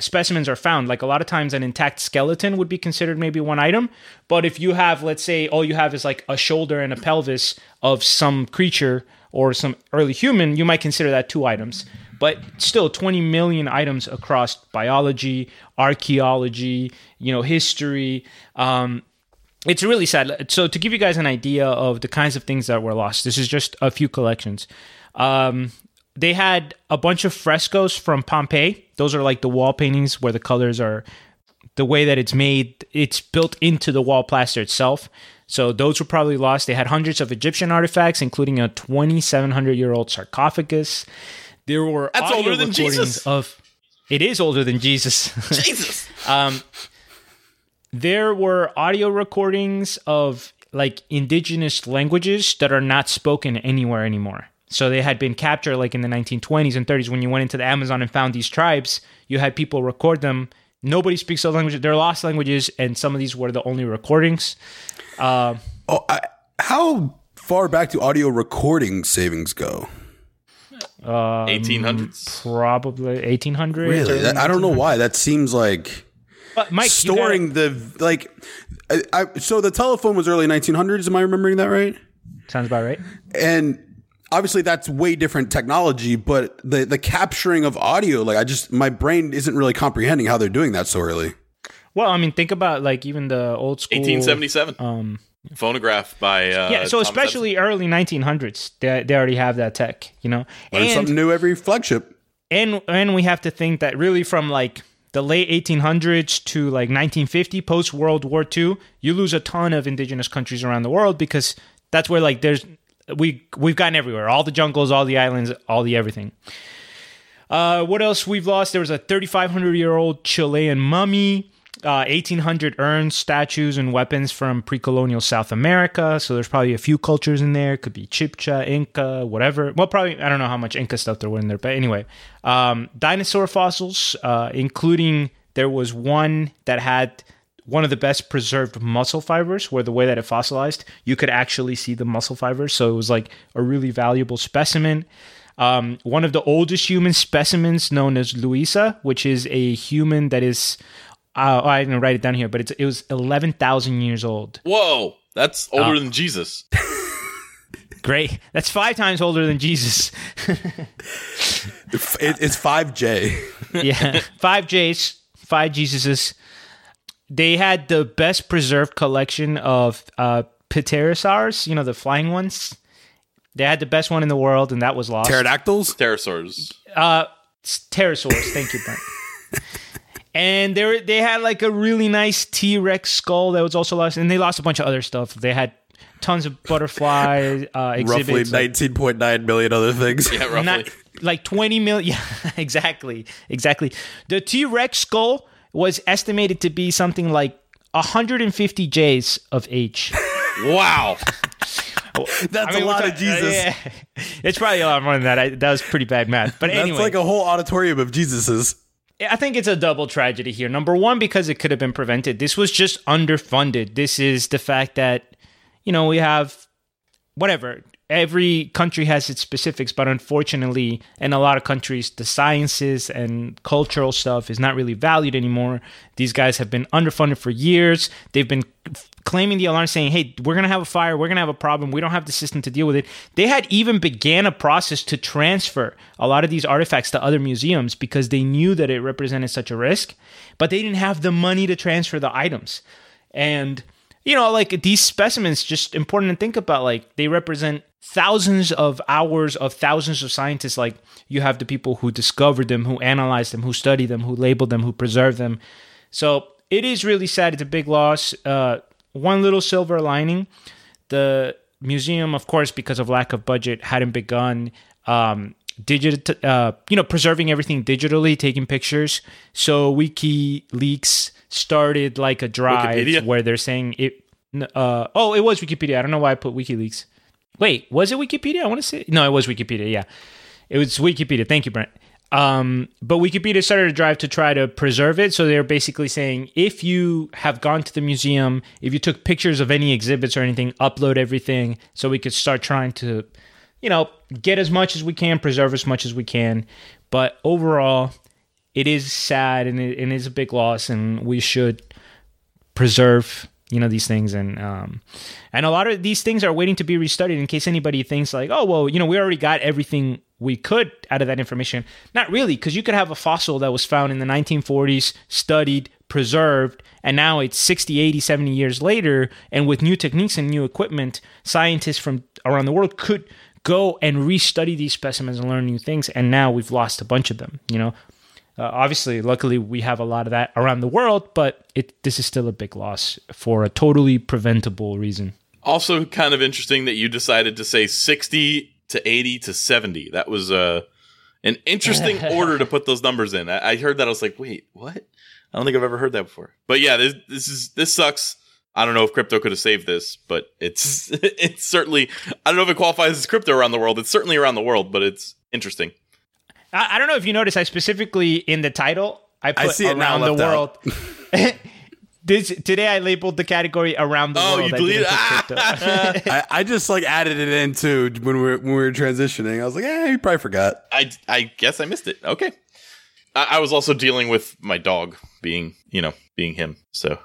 specimens are found. Like a lot of times an intact skeleton would be considered maybe one item. But if you have, let's say, all you have is like a shoulder and a pelvis of some creature or some early human, you might consider that two items. But still 20 million items across biology, archaeology, you know, history. It's really sad. So to give you guys an idea of the kinds of things that were lost, this is just a few collections. They had a bunch of frescoes from Pompeii. Those are like the wall paintings where the colors are, the way that it's made, it's built into the wall plaster itself. So those were probably lost. They had hundreds of Egyptian artifacts, including a 2,700-year-old sarcophagus. There were That's older than Jesus. It is older than Jesus. Jesus. There were audio recordings of like indigenous languages that are not spoken anywhere anymore. So they had been captured like in the 1920s and 30s. When you went into the Amazon and found these tribes, you had people record them. Nobody speaks those languages. They're lost languages, and some of these were the only recordings. How far back do audio recording savings go? 1800s. Probably 1800s. Really? I don't know why. That seems like... Mike, storing the... like. So the telephone was early 1900s. Am I remembering that right? Sounds about right. And... obviously, that's way different technology, but the capturing of audio, like my brain isn't really comprehending how they're doing that so early. Well, I mean, think about like even the old school 1877 phonograph by so Tom especially Edison. Early 1900s, they already have that tech, you know. Learn something new every flagship. And we have to think that really from like the late 1800s to like 1950, post World War II, you lose a ton of indigenous countries around the world because that's where like we've gotten everywhere, all the jungles, all the islands, all the everything. What else we've lost? There was a 3,500-year-old Chilean mummy, 1,800 urns, statues, and weapons from pre-colonial South America. So there's probably a few cultures in there. Could be Chipcha, Inca, whatever. Well, probably, I don't know how much Inca stuff there were in there. But anyway, dinosaur fossils, including there was one that had one of the best preserved muscle fibers, where the way that it fossilized, you could actually see the muscle fibers. So it was like a really valuable specimen. One of the oldest human specimens known as Luisa, which is a human that is, I didn't write it down here, but it was 11,000 years old. Whoa, that's older than Jesus. Great. That's 5 times older than Jesus. It's 5J. Yeah, 5Js, 5 Jesuses. They had the best preserved collection of pterosaurs, you know, the flying ones. They had the best one in the world, and that was lost. Pterodactyls? Pterosaurs. Pterosaurs. Thank you, Brent. And they had like a really nice T-Rex skull that was also lost, and they lost a bunch of other stuff. They had tons of butterfly exhibits. Roughly 19.9 million other things. Yeah, roughly. Like 20 million. Yeah, exactly. The T-Rex skull was estimated to be something like 150 J's of H. Wow. That's a lot of Jesus. Yeah. It's probably a lot more than that. That was pretty bad math. But anyway. That's like a whole auditorium of Jesuses. I think it's a double tragedy here. Number one, because it could have been prevented. This was just underfunded. This is the fact that, you know, we have whatever. Every country has its specifics, but unfortunately, in a lot of countries, the sciences and cultural stuff is not really valued anymore. These guys have been underfunded for years. They've been claiming the alarm, saying, hey, we're going to have a fire. We're going to have a problem. We don't have the system to deal with it. They had even began a process to transfer a lot of these artifacts to other museums because they knew that it represented such a risk, but they didn't have the money to transfer the items. And, you know, like these specimens, just important to think about, like they represent thousands of hours of thousands of scientists. Like you have the people who discovered them, who analyzed them, who studied them, who labeled them, who preserved them. So it is really sad. It's a big loss. One little silver lining, the museum, of course, because of lack of budget, hadn't begun preserving everything digitally, taking pictures. So WikiLeaks started like a drive Wikipedia? Where they're saying it. It was Wikipedia. I don't know why I put WikiLeaks. Wait, was it Wikipedia? I want to say... No, it was Wikipedia, yeah. It was Wikipedia. Thank you, Brent. But Wikipedia started a drive to try to preserve it. So they're basically saying, if you have gone to the museum, if you took pictures of any exhibits or anything, upload everything so we could start trying to, you know, get as much as we can, preserve as much as we can. But overall, it is sad and it is a big loss, and we should preserve... you know, these things, and a lot of these things are waiting to be restudied in case anybody thinks like, oh, well, you know, we already got everything we could out of that information. Not really, because you could have a fossil that was found in the 1940s, studied, preserved, and now it's 60, 80, 70 years later, and with new techniques and new equipment, scientists from around the world could go and restudy these specimens and learn new things, and now we've lost a bunch of them, you know. Obviously, luckily, we have a lot of that around the world, but this is still a big loss for a totally preventable reason. Also, kind of interesting that you decided to say 60 to 80 to 70. That was an interesting order to put those numbers in. I heard that. I was like, wait, what? I don't think I've ever heard that before. But yeah, this sucks. I don't know if crypto could have saved this, but it's certainly, I don't know if it qualifies as crypto around the world. It's certainly around the world, but it's interesting. I don't know if you noticed, I specifically in the title, I put around the world. Today I labeled the category around the world. Oh, you deleted it. I just like added it in too when we were transitioning. I was like, you probably forgot. I guess I missed it. Okay. I was also dealing with my dog being him. So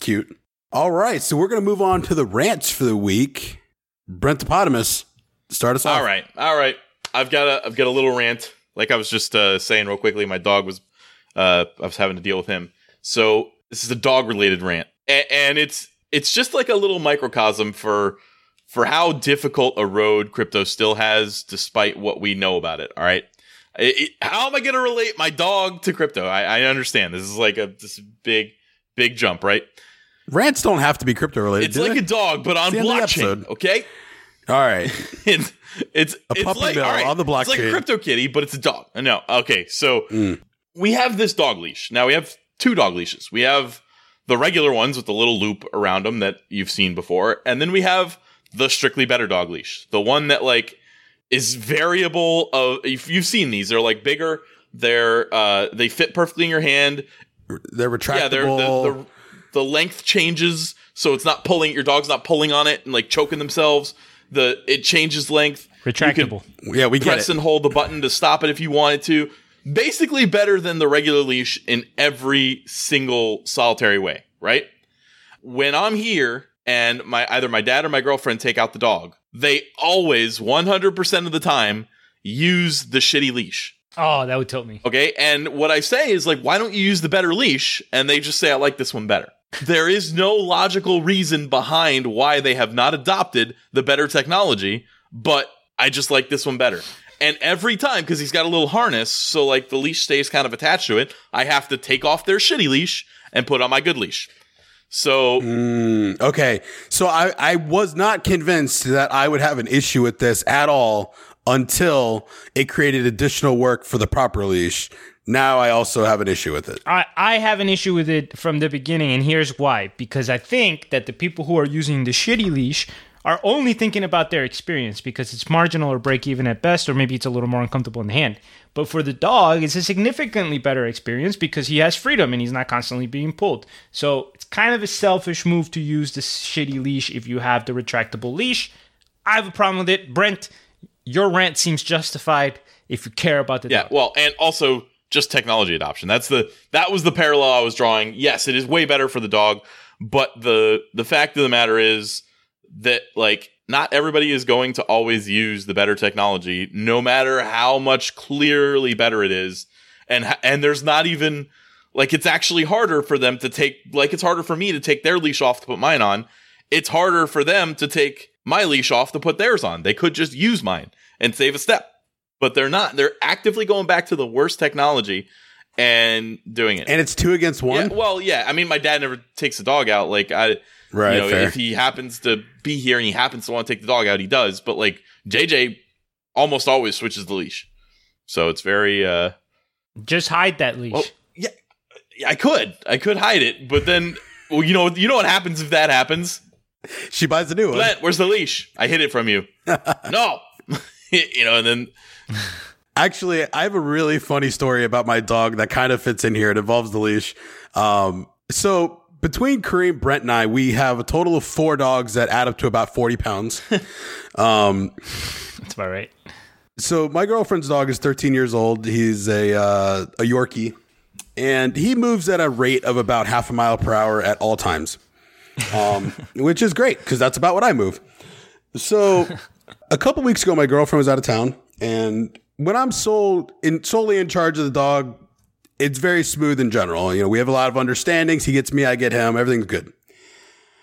cute. All right. So we're going to move on to the rants for the week. Brent-topotamus, start us off. All right. I've got a little rant. Like I was just saying real quickly, my dog was I was having to deal with him. So This is a dog-related rant. And it's just like a little microcosm for how difficult a road crypto still has, despite what we know about it, all right? How am I going to relate my dog to crypto? I understand. This is like this big jump, right? Rants don't have to be crypto-related. It's like a dog, but on blockchain, okay? All right. It's a puppy like, all right, on the blockchain. It's like a crypto kitty, but it's a dog. No, okay, so we have this dog leash. Now, we have two dog leashes. We have the regular ones with the little loop around them that you've seen before, and then we have the strictly better dog leash, the one that like is variable. Of if you've seen these, they're like bigger. They're they fit perfectly in your hand. They're retractable. Yeah, the length changes, so it's not pulling. Your dog's not pulling on it and like choking themselves. It changes length. Retractable. Yeah, we get it. Press and hold the button to stop it if you wanted to. Basically, better than the regular leash in every single solitary way. Right? When I'm here, and either my dad or my girlfriend take out the dog, they always, 100% of the time, use the shitty leash. Oh, that would tilt me. Okay, and what I say is, like, why don't you use the better leash? And they just say, I like this one better. There is no logical reason behind why they have not adopted the better technology, but I just like this one better. And every time, because he's got a little harness, so, like, the leash stays kind of attached to it, I have to take off their shitty leash and put on my good leash. So okay, so I was not convinced that I would have an issue with this at all until it created additional work for the proper leash. Now I also have an issue with it. I have an issue with it from the beginning, and here's why. Because I think that the people who are using the shitty leash are only thinking about their experience because it's marginal or break even at best, or maybe it's a little more uncomfortable in the hand. But for the dog, it's a significantly better experience because he has freedom and he's not constantly being pulled. So it's kind of a selfish move to use the shitty leash if you have the retractable leash. I have a problem with it. Brent, your rant seems justified if you care about the dog. Yeah, well, and also just technology adoption. That was the parallel I was drawing. Yes, it is way better for the dog, but the fact of the matter is that like not everybody is going to always use the better technology, no matter how much clearly better it is. And there's not even like, it's actually harder for them to take, like it's harder for me to take their leash off to put mine on. It's harder for them to take my leash off to put theirs on. They could just use mine and save a step, but they're not. They're actively going back to the worst technology and doing it. And it's 2 against 1. Yeah, well, yeah. I mean, my dad never takes the dog out. Like right, you know, fair. If he happens to be here and he happens to want to take the dog out, he does. But like JJ almost always switches the leash, so it's very just hide that leash. Well, yeah, I could hide it, but then well, you know what happens if that happens? She buys a new one. Glenn, where's the leash? I hid it from you. No, you know, and then. Actually, I have a really funny story about my dog that kind of fits in here. It involves the leash. So between Kareem, Brent, and I, we have a total of 4 dogs that add up to about 40 pounds. That's about right. So my girlfriend's dog is 13 years old. He's a Yorkie, and he moves at a rate of about 0.5 miles per hour at all times, which is great because that's about what I move. So a couple weeks ago, my girlfriend was out of town, and when I'm solely in charge of the dog, it's very smooth in general. You know, we have a lot of understandings. He gets me, I get him. Everything's good.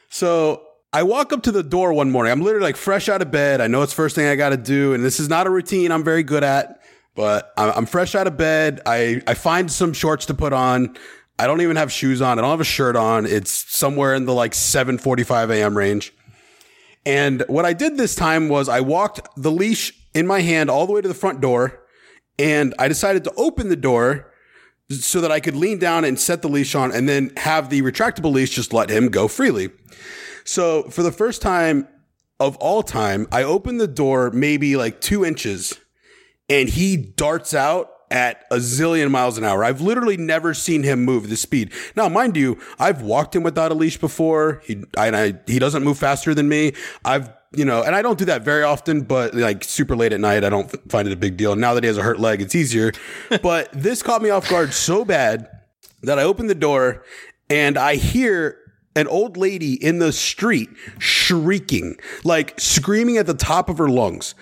So I walk up to the door one morning. I'm literally like fresh out of bed. I know it's the first thing I got to do. And this is not a routine I'm very good at, but I'm fresh out of bed. I find some shorts to put on. I don't even have shoes on. I don't have a shirt on. It's somewhere in the like 7:45 a.m. range. And what I did this time was I walked the leash in my hand all the way to the front door, and I decided to open the door so that I could lean down and set the leash on and then have the retractable leash just let him go freely. So for the first time of all time, I opened the door maybe like 2 inches, and he darts out at a zillion miles an hour. I've literally never seen him move this speed. Now, mind you, I've walked him without a leash before. He doesn't move faster than me. And I don't do that very often, but like super late at night, I don't find it a big deal. Now that he has a hurt leg, it's easier. But this caught me off guard so bad that I opened the door and I hear an old lady in the street shrieking, like screaming at the top of her lungs.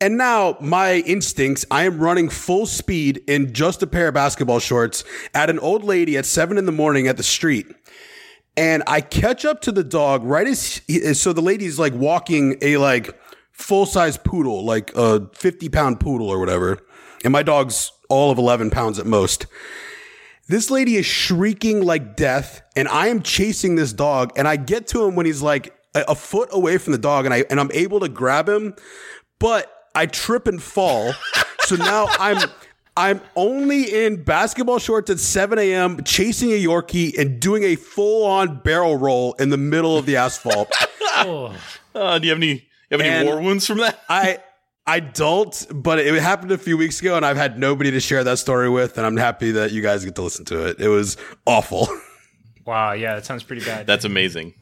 And now my instincts, I am running full speed in just a pair of basketball shorts at an old lady at 7 a.m. at the street. And I catch up to the dog right as, so the lady's like walking a like full size poodle, like a 50-pound poodle or whatever. And my dog's all of 11 pounds at most. This lady is shrieking like death, and I am chasing this dog, and I get to him when he's like a foot away from the dog, and I'm able to grab him, but I trip and fall. So now I'm only in basketball shorts at 7 a.m. chasing a Yorkie and doing a full-on barrel roll in the middle of the asphalt. Do you have any war wounds from that? I don't, but it happened a few weeks ago, and I've had nobody to share that story with, and I'm happy that you guys get to listen to it. It was awful. Wow, yeah, that sounds pretty bad. That's amazing.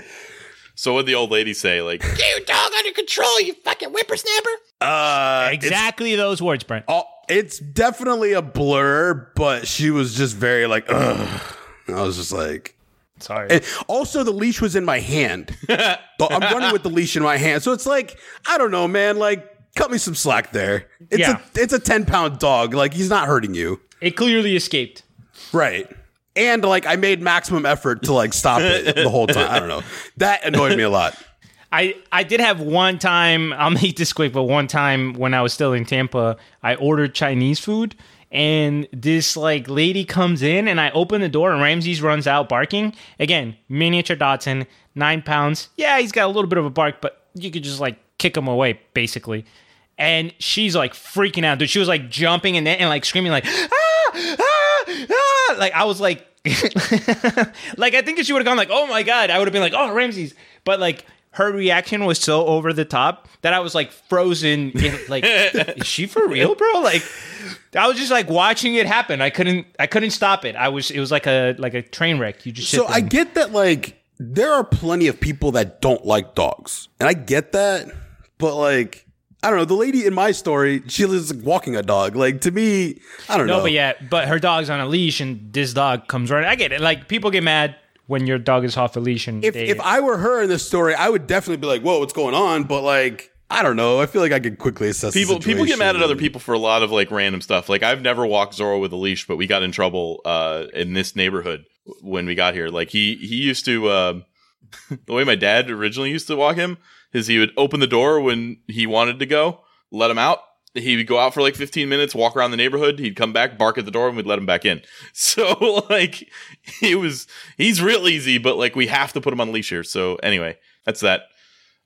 So what did the old lady say? Like, get your dog under control, you fucking whippersnapper? Exactly those words, Brent. It's definitely a blur, but she was just very like, ugh. I was just like... Sorry. And also, the leash was in my hand. I'm running with the leash in my hand. So it's like, I don't know, man, like... Cut me some slack there. It's a 10-pound dog. Like, he's not hurting you. It clearly escaped. Right. And, like, I made maximum effort to, like, stop it the whole time. I don't know. That annoyed me a lot. I did have one time, I'll make this quick, but one time when I was still in Tampa, I ordered Chinese food. And this, like, lady comes in, and I open the door, and Ramses runs out barking. Again, miniature Dotson, 9 pounds. Yeah, he's got a little bit of a bark, but you could just, like, kick him away, basically. And she's like freaking out, dude. She was like jumping and like screaming, like, ah, ah, ah. Like, I was like, like, I think if she would have gone, like, oh my God, I would have been like, oh, Ramses. But like, her reaction was so over the top that I was like frozen. Like, is she for real, bro? Like, I was just like watching it happen. I couldn't stop it. It was like a train wreck. You just sit there. I get that, like, there are plenty of people that don't like dogs, and I get that, but like, I don't know. The lady in my story, she was walking a dog. Like, to me, I don't know. No, but yeah, but her dog's on a leash, and this dog comes running. I get it. Like, people get mad when your dog is off a leash. And if I were her in this story, I would definitely be like, "Whoa, what's going on?" But like, I don't know. I feel like I could quickly assess people. People get mad at other people for a lot of like random stuff. Like, I've never walked Zorro with a leash, but we got in trouble in this neighborhood when we got here. Like, he used to the way my dad originally used to walk him. Is he would open the door when he wanted to go, let him out. He would go out for like 15 minutes, walk around the neighborhood. He'd come back, bark at the door, and we'd let him back in. So, like, he's real easy, but like, we have to put him on leash here. So, anyway, that's that.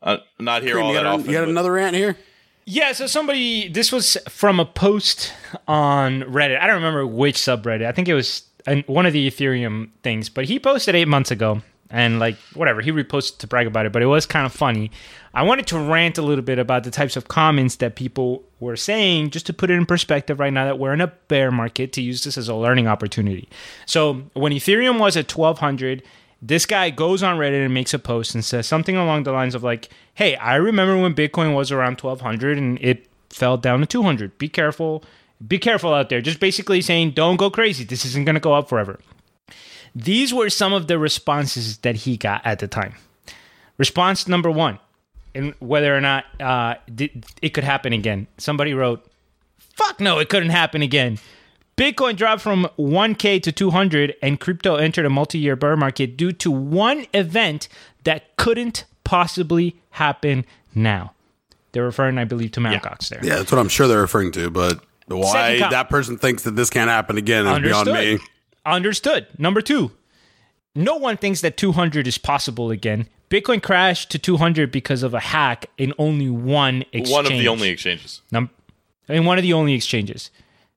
I'm not here all that often. You got another rant here? Yeah, so this was from a post on Reddit. I don't remember which subreddit. I think it was one of the Ethereum things, but he posted 8 months ago. And like, whatever, he reposted to brag about it, but it was kind of funny. I wanted to rant a little bit about the types of comments that people were saying, just to put it in perspective right now that we're in a bear market, to use this as a learning opportunity. So when Ethereum was at 1,200, this guy goes on Reddit and makes a post and says something along the lines of like, hey, I remember when Bitcoin was around 1,200 and it fell down to 200. Be careful out there. Just basically saying, don't go crazy. This isn't going to go up forever. These were some of the responses that he got at the time. Response number one, and whether or not it could happen again. Somebody wrote, fuck no, it couldn't happen again. Bitcoin dropped from 1K to 200 and crypto entered a multi-year bear market due to one event that couldn't possibly happen now. They're referring, I believe, to Mt. Gox there. Yeah, that's what I'm sure they're referring to, but why that person thinks that this can't happen again is beyond me. Understood. Number two, no one thinks that 200 is possible again. Bitcoin crashed to 200 because of a hack in only one exchange. One of the only exchanges.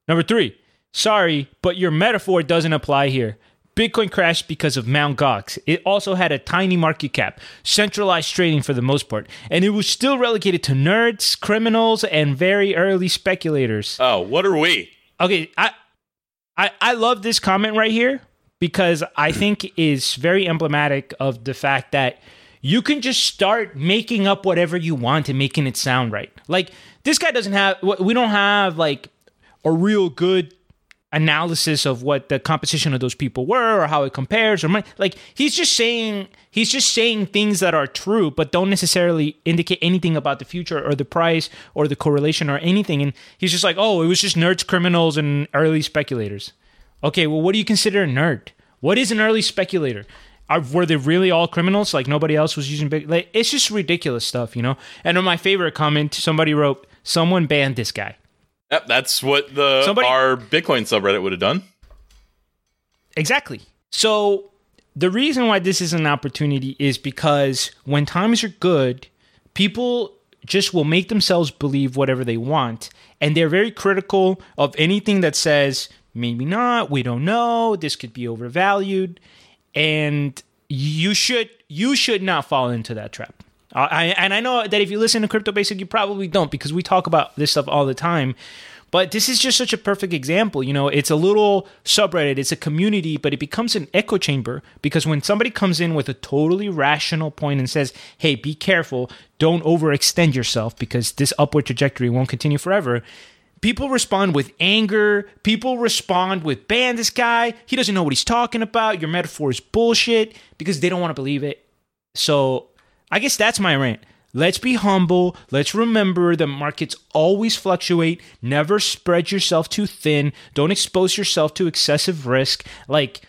Number three, sorry, but your metaphor doesn't apply here. Bitcoin crashed because of Mt. Gox. It also had a tiny market cap, centralized trading for the most part, and it was still relegated to nerds, criminals, and very early speculators. Oh, what are we? Okay, I love this comment right here because I think is very emblematic of the fact that you can just start making up whatever you want and making it sound right. Like, we don't have like a real good analysis of what the composition of those people were or how it compares or money. Like, he's just saying things that are true but don't necessarily indicate anything about the future or the price or the correlation or anything. And he's just like, oh, it was just nerds, criminals, and early speculators. Okay, well, what do you consider a nerd? What is an early speculator? Were they really all criminals? Like, nobody else was using big... Like, it's just ridiculous stuff, you know? And on my favorite comment, somebody wrote, someone banned this guy. Yep, that's what our Bitcoin subreddit would have done. Exactly. So the reason why this is an opportunity is because when times are good, people just will make themselves believe whatever they want. And they're very critical of anything that says, maybe not, we don't know, this could be overvalued. And you should not fall into that trap. I know that if you listen to Crypto Basic, you probably don't, because we talk about this stuff all the time. But this is just such a perfect example. You know, it's a little subreddit, it's a community, but it becomes an echo chamber, because when somebody comes in with a totally rational point and says, hey, be careful, don't overextend yourself because this upward trajectory won't continue forever, people respond with anger. People respond with, ban this guy. He doesn't know what he's talking about. Your metaphor is bullshit, because they don't want to believe it. So I guess that's my rant. Let's be humble. Let's remember that markets always fluctuate. Never spread yourself too thin. Don't expose yourself to excessive risk. Like,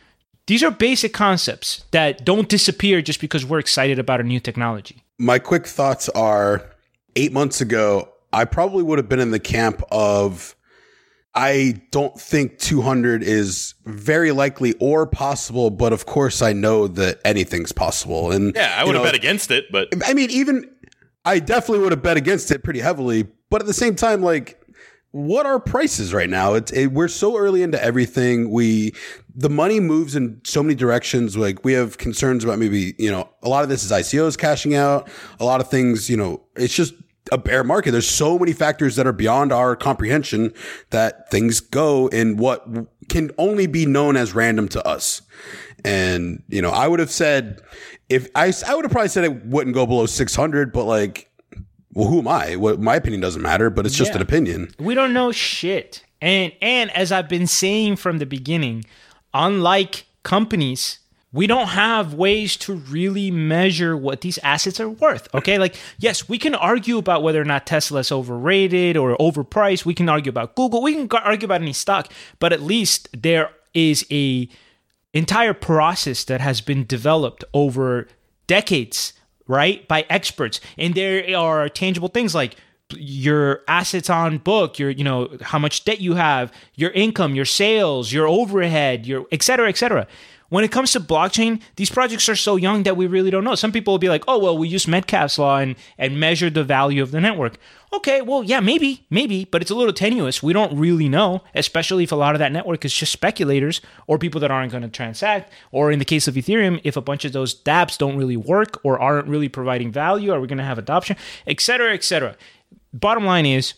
these are basic concepts that don't disappear just because we're excited about a new technology. My quick thoughts are, 8 months ago, I probably would have been in the camp of, I don't think 200 is very likely or possible, but of course I know that anything's possible. And yeah, I would have bet against it, but I mean, I definitely would have bet against it pretty heavily. But at the same time, like, what are prices right now? We're so early into everything. The money moves in so many directions. Like, we have concerns about maybe, a lot of this is ICOs cashing out, a lot of things, it's just a bear market. There's so many factors that are beyond our comprehension that things go in what can only be known as random to us. And, I would have said, I would have probably said it wouldn't go below 600, but like, well, who am I? Well, my opinion doesn't matter, but it's just an opinion. We don't know shit. And as I've been saying from the beginning, unlike companies, we don't have ways to really measure what these assets are worth, okay? Like, yes, we can argue about whether or not Tesla's overrated or overpriced. We can argue about Google. We can argue about any stock. But at least there is an entire process that has been developed over decades, right, by experts. And there are tangible things like your assets on book, your, how much debt you have, your income, your sales, your overhead, your et cetera, et cetera. When it comes to blockchain, these projects are so young that we really don't know. Some people will be like, oh, well, we use Metcalfe's law and measure the value of the network. Okay, well, yeah, maybe, but it's a little tenuous. We don't really know, especially if a lot of that network is just speculators or people that aren't going to transact. Or in the case of Ethereum, if a bunch of those dApps don't really work or aren't really providing value, are we going to have adoption, et cetera, et cetera. Bottom line is,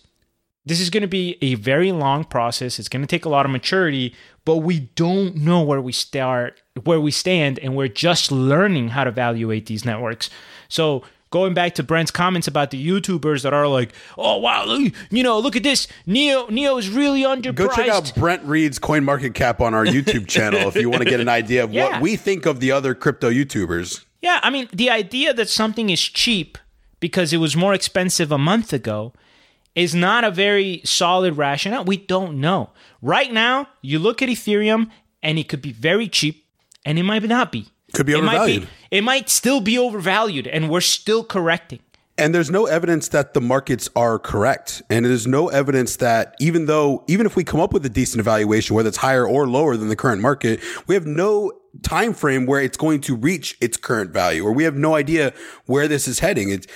this is going to be a very long process. It's going to take a lot of maturity, but we don't know where we stand, and we're just learning how to evaluate these networks. So going back to Brent's comments about the YouTubers that are like, oh, wow, look at this. Neo is really underpriced. Go check out Brent Reed's CoinMarketCap on our YouTube channel if you want to get an idea of what we think of the other crypto YouTubers. Yeah, I mean, the idea that something is cheap because it was more expensive a month ago is not a very solid rationale. We don't know. Right now, you look at Ethereum, and it could be very cheap, and it might not be. Could be overvalued. It might still be overvalued, and we're still correcting. And there's no evidence that the markets are correct. And there's no evidence that even if we come up with a decent evaluation, whether it's higher or lower than the current market, we have no time frame where it's going to reach its current value, or we have no idea where this is heading. It's,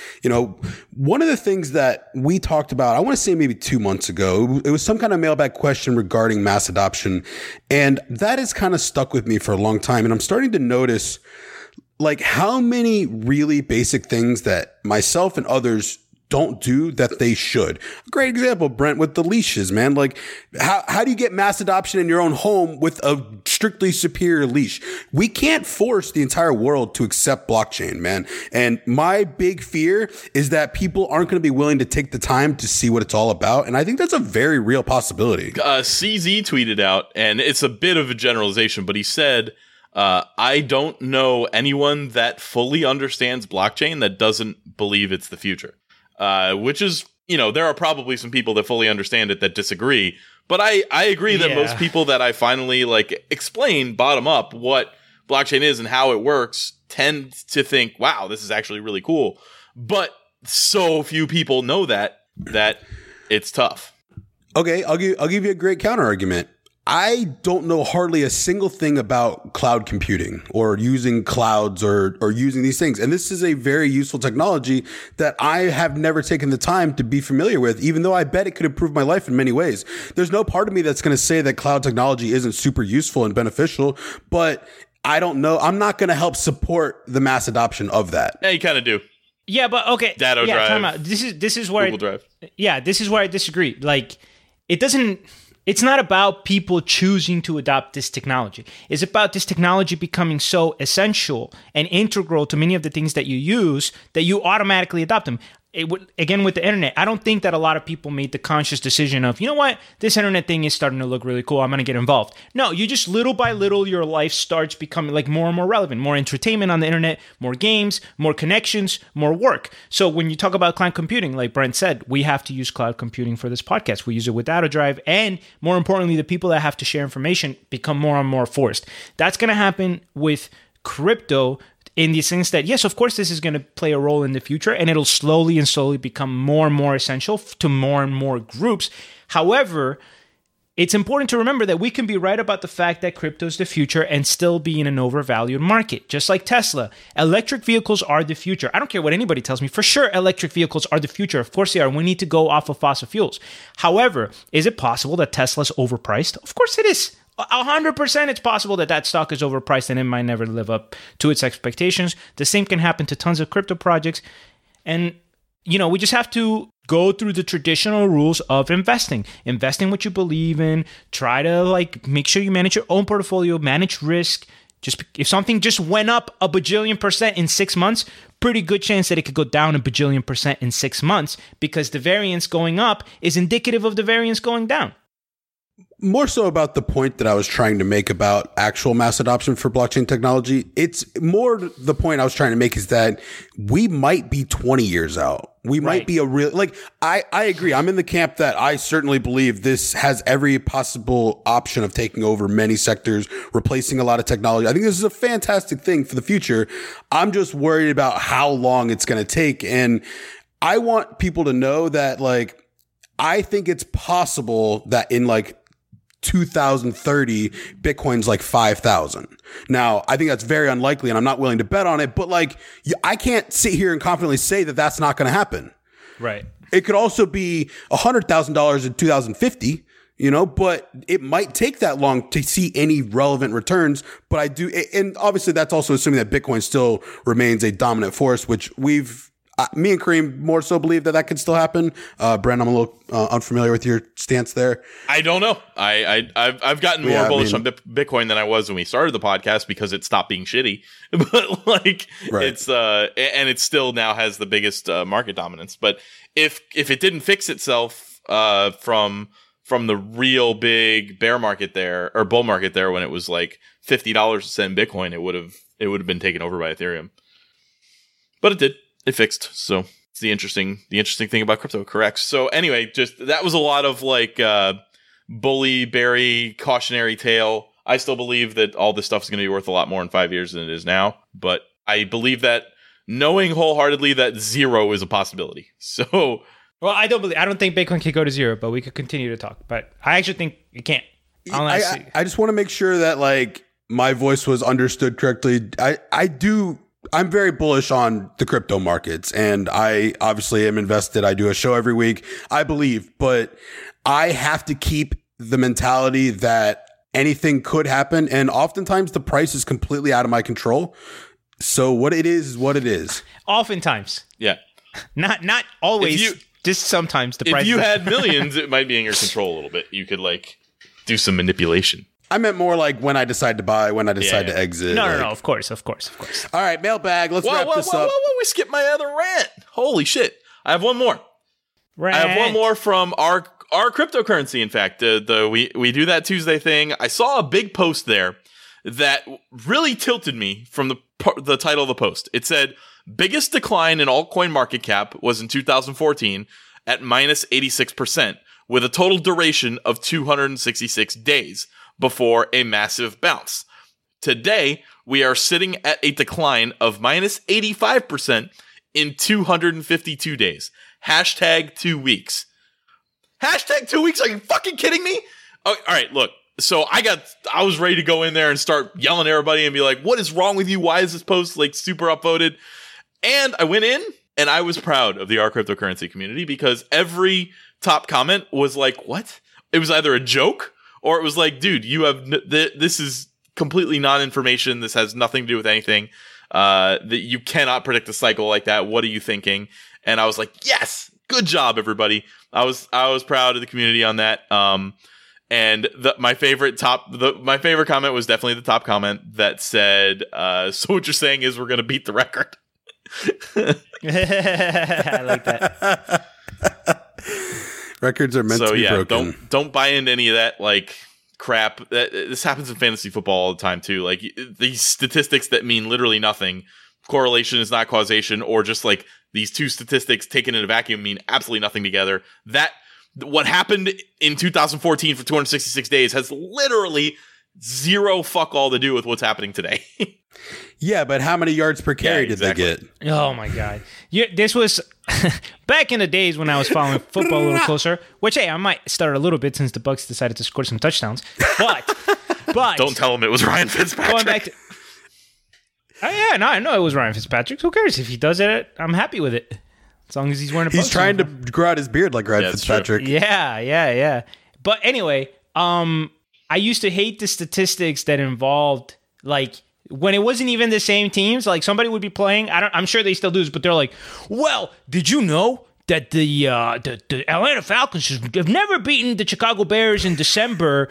one of the things that we talked about, I want to say maybe 2 months ago, it was some kind of mailbag question regarding mass adoption. And that has kind of stuck with me for a long time. And I'm starting to notice, like, how many really basic things that myself and others don't do that they should. A great example, Brent, with the leashes, man. Like, how do you get mass adoption in your own home with a strictly superior leash? We can't force the entire world to accept blockchain, man. And my big fear is that people aren't going to be willing to take the time to see what it's all about. And I think that's a very real possibility. CZ tweeted out, and it's a bit of a generalization, but he said, I don't know anyone that fully understands blockchain that doesn't believe it's the future. Which is, you know, there are probably some people that fully understand it that disagree, but I agree that most people that I finally like explain bottom up what blockchain is and how it works tend to think, wow, this is actually really cool. But so few people know that it's tough. Okay, I'll give you a great counter argument. I don't know hardly a single thing about cloud computing or using clouds or using these things. And this is a very useful technology that I have never taken the time to be familiar with, even though I bet it could improve my life in many ways. There's no part of me that's going to say that cloud technology isn't super useful and beneficial, but I don't know. I'm not going to help support the mass adoption of that. Yeah, you kind of do. Yeah, but okay. Datto Drive. Time out. This is where Google Drive. Yeah, this is where I disagree. Like, it doesn't... It's not about people choosing to adopt this technology. It's about this technology becoming so essential and integral to many of the things that you use that you automatically adopt them. Again, with the internet, I don't think that a lot of people made the conscious decision of, you know what, this internet thing is starting to look really cool. I'm going to get involved. No, you just little by little, your life starts becoming like more and more relevant, more entertainment on the internet, more games, more connections, more work. So when you talk about cloud computing, like Brent said, we have to use cloud computing for this podcast. We use it with Datto Drive. And more importantly, the people that have to share information become more and more forced. That's going to happen with crypto. In the sense that, yes, of course, this is going to play a role in the future, and it'll slowly and slowly become more and more essential to more and more groups. However, it's important to remember that we can be right about the fact that crypto is the future and still be in an overvalued market. Just like Tesla, electric vehicles are the future. I don't care what anybody tells me. For sure, electric vehicles are the future. Of course they are. We need to go off of fossil fuels. However, is it possible that Tesla's overpriced? Of course it is. 100% it's possible that stock is overpriced and it might never live up to its expectations. The same can happen to tons of crypto projects. And, you know, we just have to go through the traditional rules of investing. Invest in what you believe in. Try to, like, make sure you manage your own portfolio, manage risk. Just if something just went up a bajillion% in 6 months, pretty good chance that it could go down a bajillion% in 6 months because the variance going up is indicative of the variance going down. More so about the point that I was trying to make about actual mass adoption for blockchain technology. It's more the point I was trying to make is that we might be 20 years out. We might be a real, like, I agree. I'm in the camp that I certainly believe this has every possible option of taking over many sectors, replacing a lot of technology. I think this is a fantastic thing for the future. I'm just worried about how long it's going to take. And I want people to know that, like, I think it's possible that in, like, 2030, Bitcoin's like 5,000. Now, I think that's very unlikely, and I'm not willing to bet on it, but, like, I can't sit here and confidently say that that's not going to happen. Right. It could also be $100,000 in 2050, you know, but it might take that long to see any relevant returns. But I do, and obviously that's also assuming that Bitcoin still remains a dominant force, which we've, me and Kareem more so believe that could still happen. Brent, I'm a little unfamiliar with your stance there. I don't know. I've gotten more bullish on Bitcoin than I was when we started the podcast because it stopped being shitty. But, like, it's and it still now has the biggest market dominance. But if it didn't fix itself from the real big bear market there or bull market there when it was like $50 a cent in Bitcoin, it would have been taken over by Ethereum. But it did. It fixed, so it's the interesting thing about crypto. Correct. So anyway, just that was a lot of, like, bully, bear, cautionary tale. I still believe that all this stuff is going to be worth a lot more in 5 years than it is now, but I believe that knowing wholeheartedly that zero is a possibility. So, well, I don't think Bitcoin could go to zero, but we could continue to talk. But I actually think it can't. I just want to make sure that, like, my voice was understood correctly. I'm very bullish on the crypto markets, and I obviously am invested. I do a show every week, I believe, but I have to keep the mentality that anything could happen. And oftentimes the price is completely out of my control. So what it is what it is. Oftentimes. Yeah. Not always, just sometimes. The price. If you had millions, it might be in your control a little bit. You could like do some manipulation. I meant more like when I decide to buy, when I decide to exit. No, of course. All right, mailbag. Let's wrap this up. We skipped my other rant. Holy shit. I have one more. I have one more from our cryptocurrency, in fact. We do that Tuesday thing. I saw a big post there that really tilted me from the title of the post. It said, biggest decline in altcoin market cap was in 2014 at minus 86%, with a total duration of 266 days before a massive bounce. Today, we are sitting at a decline of minus 85% in 252 days. Hashtag 2 weeks. Hashtag 2 weeks? Are you fucking kidding me? Oh, all right, look. So I was ready to go in there and start yelling at everybody and be like, what is wrong with you? Why is this post like super upvoted? And I went in and I was proud of the our cryptocurrency community because every top comment was like, what? It was either a joke or it was like, dude, you have this is completely non-information. This has nothing to do with anything. That you cannot predict a cycle like that. What are you thinking? And I was like, yes, good job, everybody. I was proud of the community on that. And my favorite comment was definitely the top comment that said, so what you're saying is we're going to beat the record. I like that. Records are meant to be broken. Don't buy into any of that like crap. This happens in fantasy football all the time too. Like these statistics that mean literally nothing. Correlation is not causation, or just like these two statistics taken in a vacuum mean absolutely nothing together. That what happened in 2014 for 266 days has literally zero fuck all to do with what's happening today. Yeah, but how many yards per carry did they get? Oh my god! This was back in the days when I was following football a little closer. Which hey, I might start a little bit since the Bucks decided to score some touchdowns. But don't tell him it was Ryan Fitzpatrick. Going back to, I know it was Ryan Fitzpatrick. Who cares if he does it? I'm happy with it as long as he's wearing a. He's trying to grow out his beard like Ryan Fitzpatrick. True. Yeah. But anyway, I used to hate the statistics that involved like. When it wasn't even the same teams, like somebody would be playing. I'm sure they still do this, but they're like, "Well, did you know that the Atlanta Falcons have never beaten the Chicago Bears in December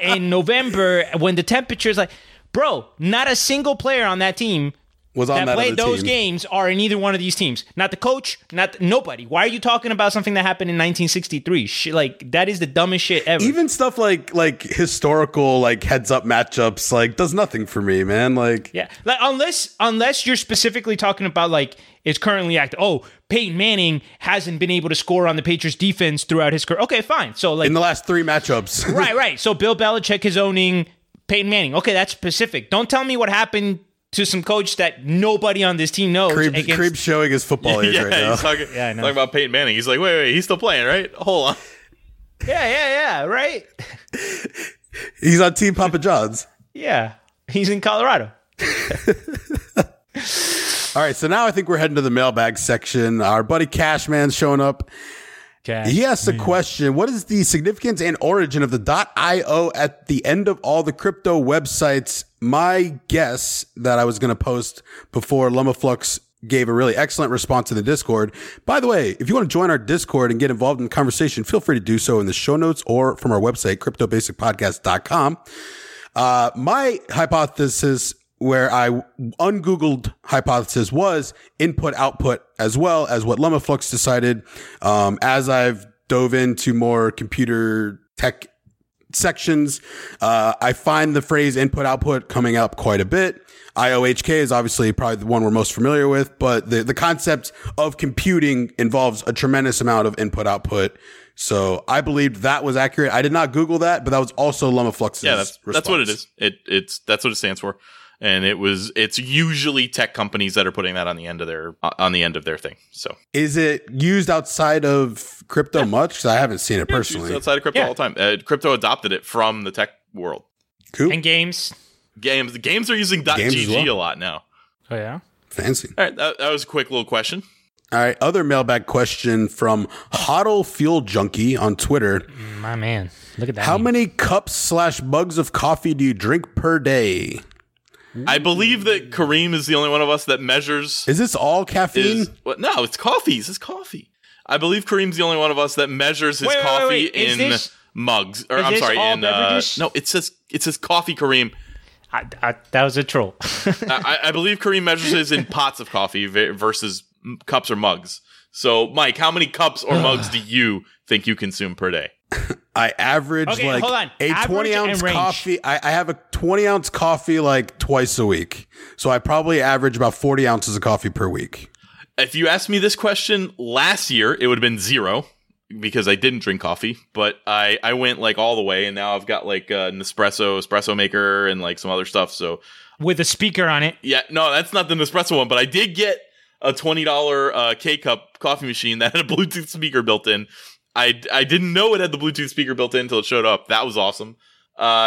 in November when the temperature is like, bro, not a single player on that team was on that played those games are in either one of these teams. Not the coach, nobody. Why are you talking about something that happened in 1963? Shit, like that is the dumbest shit ever. Even stuff like historical like heads up matchups like does nothing for me, man. Like yeah, like unless you're specifically talking about like it's currently active. Oh, Peyton Manning hasn't been able to score on the Patriots defense throughout his career. Okay, fine. So like in the last three matchups, right. So Bill Belichick is owning Peyton Manning. Okay, that's specific. Don't tell me what happened. To some coach that nobody on this team knows. Creep's showing his football age right now. He's talking about Peyton Manning. He's like, wait, he's still playing, right? Hold on. Yeah, right? He's on Team Papa John's. Yeah, he's in Colorado. All right, so now I think we're heading to the mailbag section. Our buddy Cashman's showing up. He asked the question, what is the significance and origin of the .io at the end of all the crypto websites? My guess that I was going to post before Lumaflux gave a really excellent response to the Discord. By the way, if you want to join our Discord and get involved in the conversation, feel free to do so in the show notes or from our website, cryptobasicpodcast.com. My hypothesis where I ungoogled hypothesis was input output as well as what Lumaflux decided. As I've dove into more computer tech sections, I find the phrase input output coming up quite a bit. IOHK is obviously probably the one we're most familiar with, but the concept of computing involves a tremendous amount of input output. So I believed that was accurate. I did not Google that, but that was also Lumaflux's response. That's what it is. That's what it stands for. And it's usually tech companies that are putting that on the end of their thing. So is it used outside of crypto much? I haven't seen it personally. It's outside of crypto all the time. Crypto adopted it from the tech world. Cool. And games. The games are using .gg a lot now. Oh yeah, fancy. All right, that was a quick little question. All right, other mailbag question from Hodl Fuel Junkie on Twitter. My man, look at that. How many cups / mugs of coffee do you drink per day? I believe that Kareem is the only one of us that measures. Is this all caffeine? No, it's coffees. It's coffee. I believe Kareem's the only one of us that measures his coffee in mugs. Or I'm sorry, in no, it says coffee, Kareem. That was a troll. I believe Kareem measures his in pots of coffee versus cups or mugs. So, Mike, how many cups or mugs do you think you consume per day? I average a 20-ounce coffee. I have a 20-ounce coffee like twice a week. So I probably average about 40 ounces of coffee per week. If you asked me this question last year, it would have been zero because I didn't drink coffee. But I went like all the way, and now I've got like an espresso maker and like some other stuff. So with a speaker on it. Yeah, no, that's not the Nespresso one, but I did get a $20 K-Cup coffee machine that had a Bluetooth speaker built in. I didn't know it had the Bluetooth speaker built in until it showed up. That was awesome.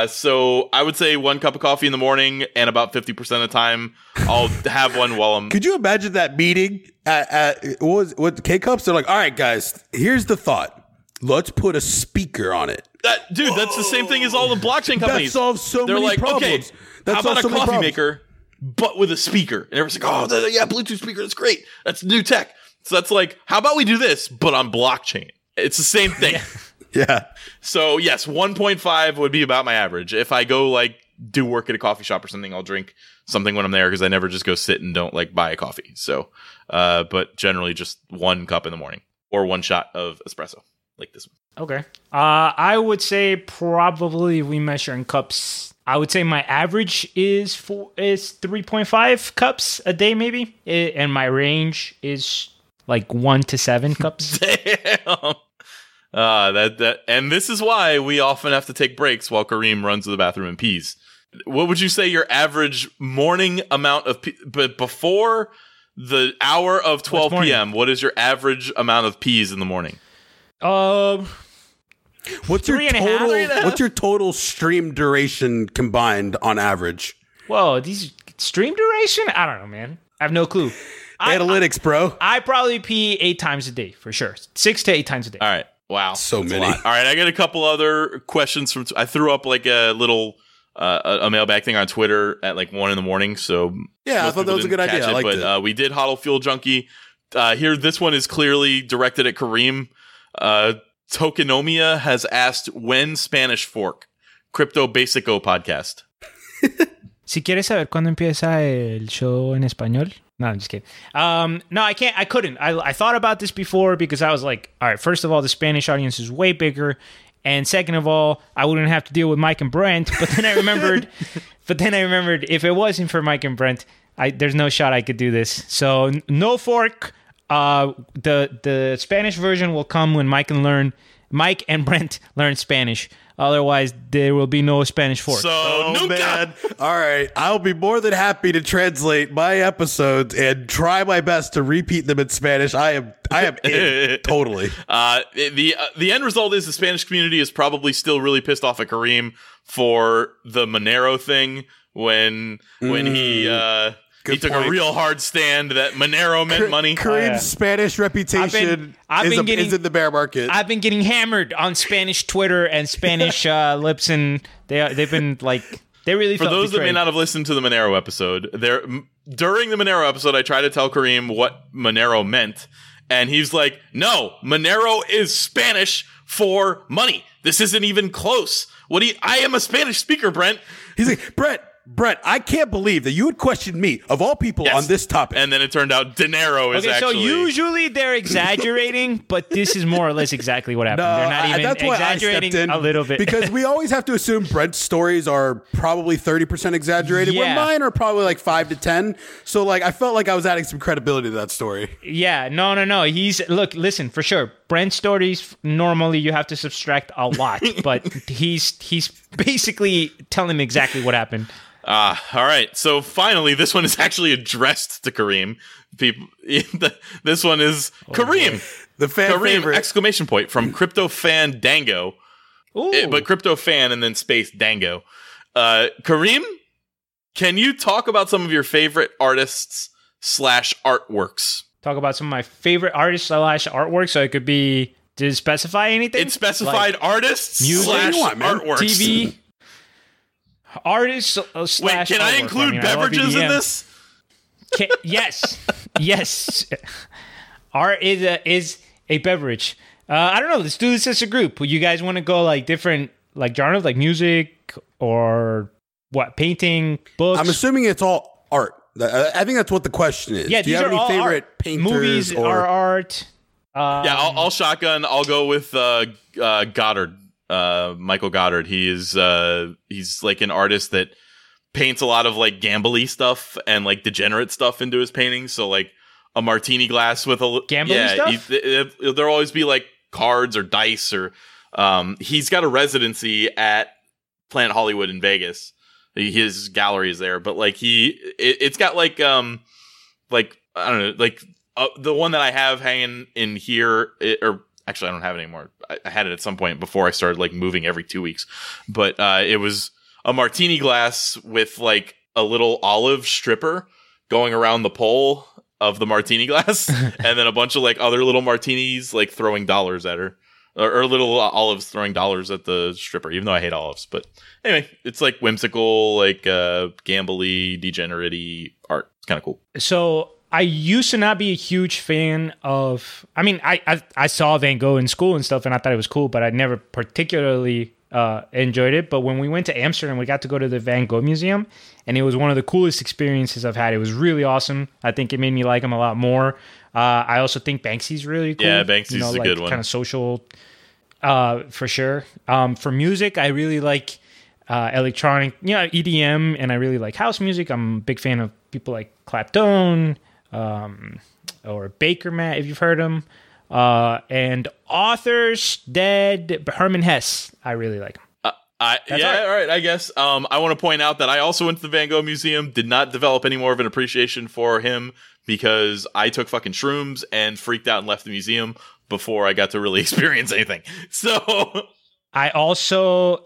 So I would say one cup of coffee in the morning, and about 50% of the time I'll have one while I'm. Could you imagine that meeting at what K-Cups? They're like, all right, guys, here's the thought. Let's put a speaker on it. Dude, that's the same thing as all the blockchain companies. That solves so many problems. Okay, how about a coffee maker, but with a speaker? And everyone's like, oh, yeah, Bluetooth speaker. That's great. That's new tech. So that's like, how about we do this, but on blockchain? It's the same thing. Yeah. So, yes, 1.5 would be about my average. If I go, do work at a coffee shop or something, I'll drink something when I'm there because I never just go sit and don't, buy a coffee. So, but generally just one cup in the morning or one shot of espresso like this one. Okay. I would say probably we measure in cups. I would say my average is 3.5 cups a day maybe. And my range is 1 to 7 cups. Damn. And this is why we often have to take breaks while Kareem runs to the bathroom and pees. What would you say your average morning amount of pee? But before the hour of 12 p.m., what is your average amount of pees in the morning? What's your total stream duration combined on average? Whoa, these stream duration? I don't know, man. I have no clue. Analytics, bro. I probably pee 8 times a day for sure. 6 to 8 times a day. All right. Wow. So that's many. All right. I got a couple other questions from. I threw up a little a mailbag thing on Twitter at 1 in the morning. So yeah, I thought that was a good idea. I liked it. We did HODL Fuel Junkie. Here, this one is clearly directed at Kareem. Tokenomia has asked when Spanish Fork Crypto Basico podcast. Si quieres saber cuándo empieza el show en español. No, I'm just kidding. No, I can't. I couldn't. I thought about this before because I was like, all right, first of all, the Spanish audience is way bigger. And second of all, I wouldn't have to deal with Mike and Brent. But then I remembered, if it wasn't for Mike and Brent, there's no shot I could do this. So no fork. The Spanish version will come when Mike and Brent learn Spanish. Otherwise, there will be no Spanish fork. Man. All right. I'll be more than happy to translate my episodes and try my best to repeat them in Spanish. I am in. Totally. The end result is the Spanish community is probably still really pissed off at Kareem for the Monero thing when he... He took a real hard stand that Monero meant money. Kareem's Spanish reputation is in the bear market. I've been getting hammered on Spanish Twitter and Spanish lips, and they've been they really. For those betrayed. That may not have listened to the Monero episode, during the Monero episode, I tried to tell Kareem what Monero meant, and he's like, "No, Monero is Spanish for money. This isn't even close." I am a Spanish speaker, Brent. He's like, Brett, I can't believe that you would question me, of all people, on this topic. And then it turned out dinero is actually... Okay, so usually they're exaggerating, but this is more or less exactly what happened. No, they're not even exaggerating a little bit. Because we always have to assume Brett's stories are probably 30% exaggerated, where mine are probably 5 to 10. So I felt like I was adding some credibility to that story. Yeah, no. Listen, for sure. Brent's stories, normally you have to subtract a lot, but he's basically telling him exactly what happened. All right. So finally, this one is actually addressed to Kareem. This one is Kareem. Boy. The fan Kareem favorite. Exclamation point from Crypto Fan Dango. Ooh. But Crypto Fan and then space Dango. Kareem, can you talk about some of your favorite artists / artworks? Talk about some of my favorite artists / artworks. So it could be, did it specify anything? It specified artists / artworks. TV. Artists slash. Wait, can I include beverages in this? Yes, yes. Art is a beverage. I don't know. Let's do this as a group. You guys want to go like different like genres, like music or what? Painting, books. I'm assuming it's all art. I think that's what the question is. Yeah, do you have any favorite painters? Movies or art? Yeah, I'll shotgun. I'll go with Goddard. Michael Goddard. He is he's like an artist that paints a lot of like gambly stuff and like degenerate stuff into his paintings. So like a martini glass with a gambly stuff. There'll always be like cards or dice or he's got a residency at Planet Hollywood in Vegas. His gallery is there, but like it's got like I don't know, like the one that I have hanging in here, or actually I don't have it anymore. I had it at some point before I started like moving every 2 weeks, but it was a martini glass with like a little olive stripper going around the pole of the martini glass, and then a bunch of like other little martinis like throwing dollars at her. Or little olives throwing dollars at the stripper, even though I hate olives. But anyway, it's like whimsical, like gambly, degenerate-y art. It's kind of cool. So I used to not be a huge fan of... I mean, I saw Van Gogh in school and stuff, and I thought it was cool, but I never particularly enjoyed it. But when we went to Amsterdam, we got to go to the Van Gogh Museum, and it was one of the coolest experiences I've had. It was really awesome. I think it made me like him a lot more. I also think Banksy's really cool. Yeah, Banksy's a good one. Kind of social, for sure. For music, I really like electronic, EDM, and I really like house music. I'm a big fan of people like Clapton or Baker Matt, if you've heard him. And authors, Dead, Herman Hesse, I really like him. All right, I guess. I want to point out that I also went to the Van Gogh Museum, did not develop any more of an appreciation for him because I took fucking shrooms and freaked out and left the museum before I got to really experience anything. So I also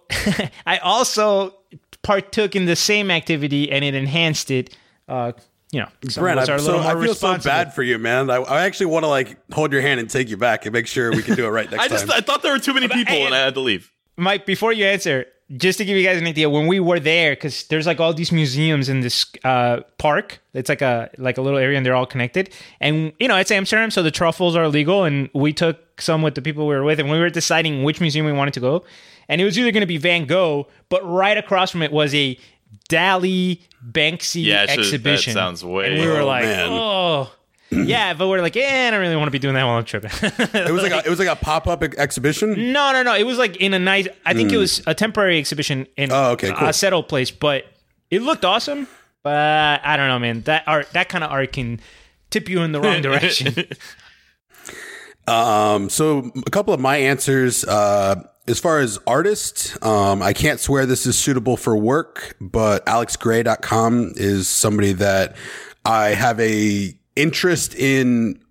partook in the same activity and it enhanced it. Brent, I feel so bad for you, man. I actually want to like hold your hand and take you back and make sure we can do it right next time. I thought there were too many people and I had to leave. Mike, before you answer, just to give you guys an idea, when we were there, because there's like all these museums in this park. It's like a little area, and they're all connected. And it's Amsterdam, so the truffles are illegal. And we took some with the people we were with, and we were deciding which museum we wanted to go. And it was either going to be Van Gogh, but right across from it was a Dali Banksy exhibition. That sounds way. And we were like, man. Oh. Yeah, but we're like, I don't really want to be doing that while I'm tripping. It was like a pop-up exhibition? No. It was like in a nice, I think it was a temporary exhibition in cool. a settled place, but it looked awesome. But I don't know, man. That kind of art can tip you in the wrong direction. So a couple of my answers, as far as artists, I can't swear this is suitable for work, but alexgray.com is somebody that I have a interest in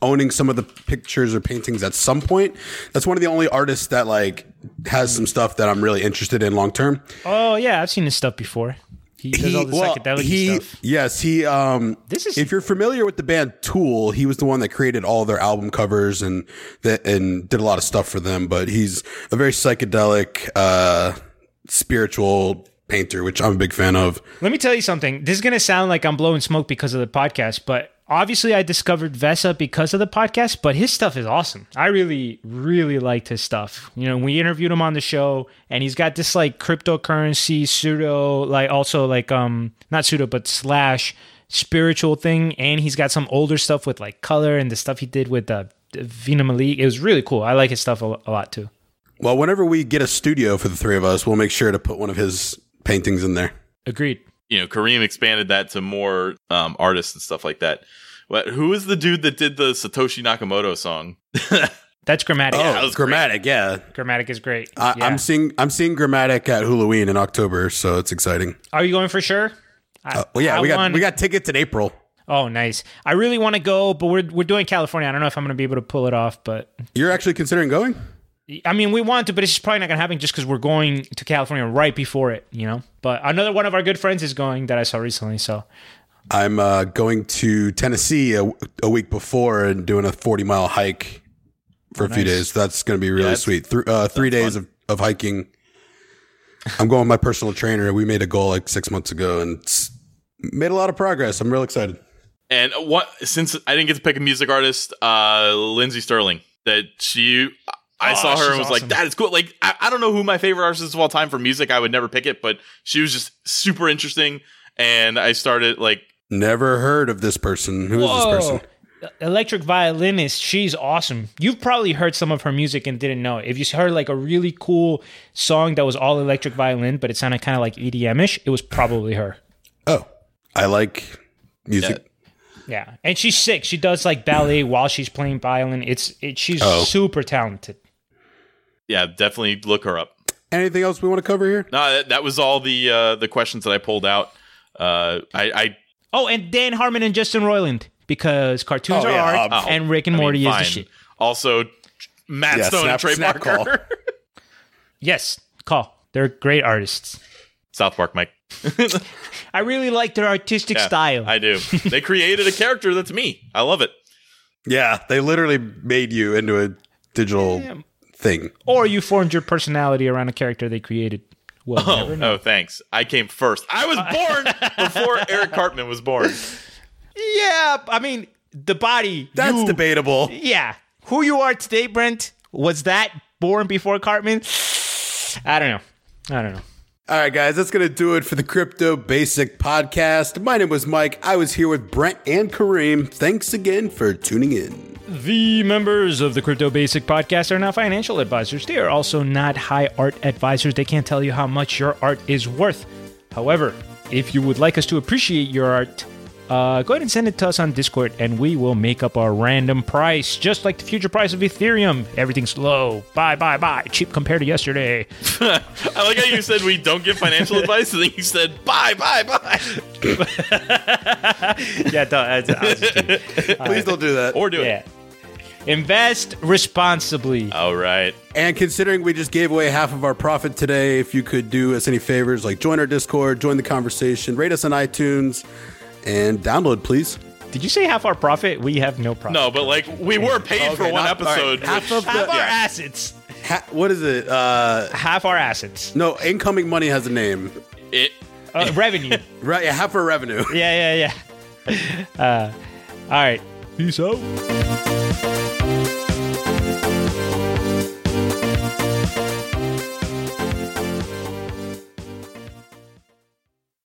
owning some of the pictures or paintings at some point. That's one of the only artists that like has some stuff that I'm really interested in long term. Oh yeah, I've seen his stuff before. He does all the psychedelic stuff. Yes, he. If you're familiar with the band Tool, he was the one that created all their album covers and did a lot of stuff for them. But he's a very psychedelic, spiritual painter, which I'm a big fan of. Let me tell you something. This is gonna sound like I'm blowing smoke because of the podcast, but. Obviously, I discovered Vesa because of the podcast, but his stuff is awesome. I really, really liked his stuff. We interviewed him on the show, and he's got this like cryptocurrency pseudo, like also like not pseudo but slash spiritual thing, and he's got some older stuff with like color and the stuff he did with Vina Malik. It was really cool. I like his stuff a lot too. Well, whenever we get a studio for the three of us, we'll make sure to put one of his paintings in there. Agreed. Kareem expanded that to more artists and stuff like that. But who is the dude that did the Satoshi Nakamoto song? That's Grammatic. Oh, that Grammatic, great. Yeah. Grammatic is great. Yeah. I'm seeing Grammatic at Halloween in October, so it's exciting. Are you going for sure? We got tickets in April. Oh, nice. I really want to go, but we're doing California. I don't know if I'm going to be able to pull it off, but you're actually considering going? I mean, we want to, but it's probably not going to happen just because we're going to California right before it, But another one of our good friends is going that I saw recently, so. I'm going to Tennessee a week before and doing a 40-mile hike for a few days. That's going to be really sweet. 3 days of hiking. I'm going with my personal trainer. We made a goal like 6 months ago and made a lot of progress. I'm real excited. And what, since I didn't get to pick a music artist, Lindsey Sterling, that she, I saw her and was awesome. Like, that is cool. Like, I don't know who my favorite artist is of all time for music. I would never pick it, but she was just super interesting. And I started like, never heard of this person. Who is this person? Electric violinist. She's awesome. You've probably heard some of her music and didn't know it. If you heard like a really cool song that was all electric violin, but it sounded kind of like EDM-ish, it was probably her. Oh, I like music. Yeah. And she's sick. She does like ballet while she's playing violin. She's super talented. Yeah, definitely look her up. Anything else we want to cover here? No, that was all the questions that I pulled out. And Dan Harmon and Justin Roiland. Because cartoons are art, and Rick and Morty is the shit. Also, Matt Stone and Trey Parker. Yes, call. They're great artists. South Park, Mike. I really like their artistic style. I do. They created a character that's me. I love it. Yeah, they literally made you into a digital thing. Or you formed your personality around a character they created. Well, never know. Oh, thanks. I came first. I was born before Eric Cartman was born. Yeah, I mean, the body... That's debatable. Yeah. Who you are today, Brent, was that born before Cartman? I don't know. All right, guys, that's going to do it for the Crypto Basic Podcast. My name was Mike. I was here with Brent and Kareem. Thanks again for tuning in. The members of the Crypto Basic Podcast are not financial advisors. They are also not high art advisors. They can't tell you how much your art is worth. However, if you would like us to appreciate your art... go ahead and send it to us on Discord, and we will make up our random price, just like the future price of Ethereum. Everything's low. Buy. Cheap compared to yesterday. I like how you said we don't give financial advice, and then you said buy. Yeah, don't. Please don't do that. Or do it. Invest responsibly. All right. And considering we just gave away half of our profit today, if you could do us any favors, like join our Discord, join the conversation, rate us on iTunes, and download, please. Did you say half our profit? We have no profit. No, but like we were paid for one episode. Right. Half our assets. What is it? Half our assets. No, incoming money has a name. Revenue. Right, half our revenue. Yeah. All right. Peace out.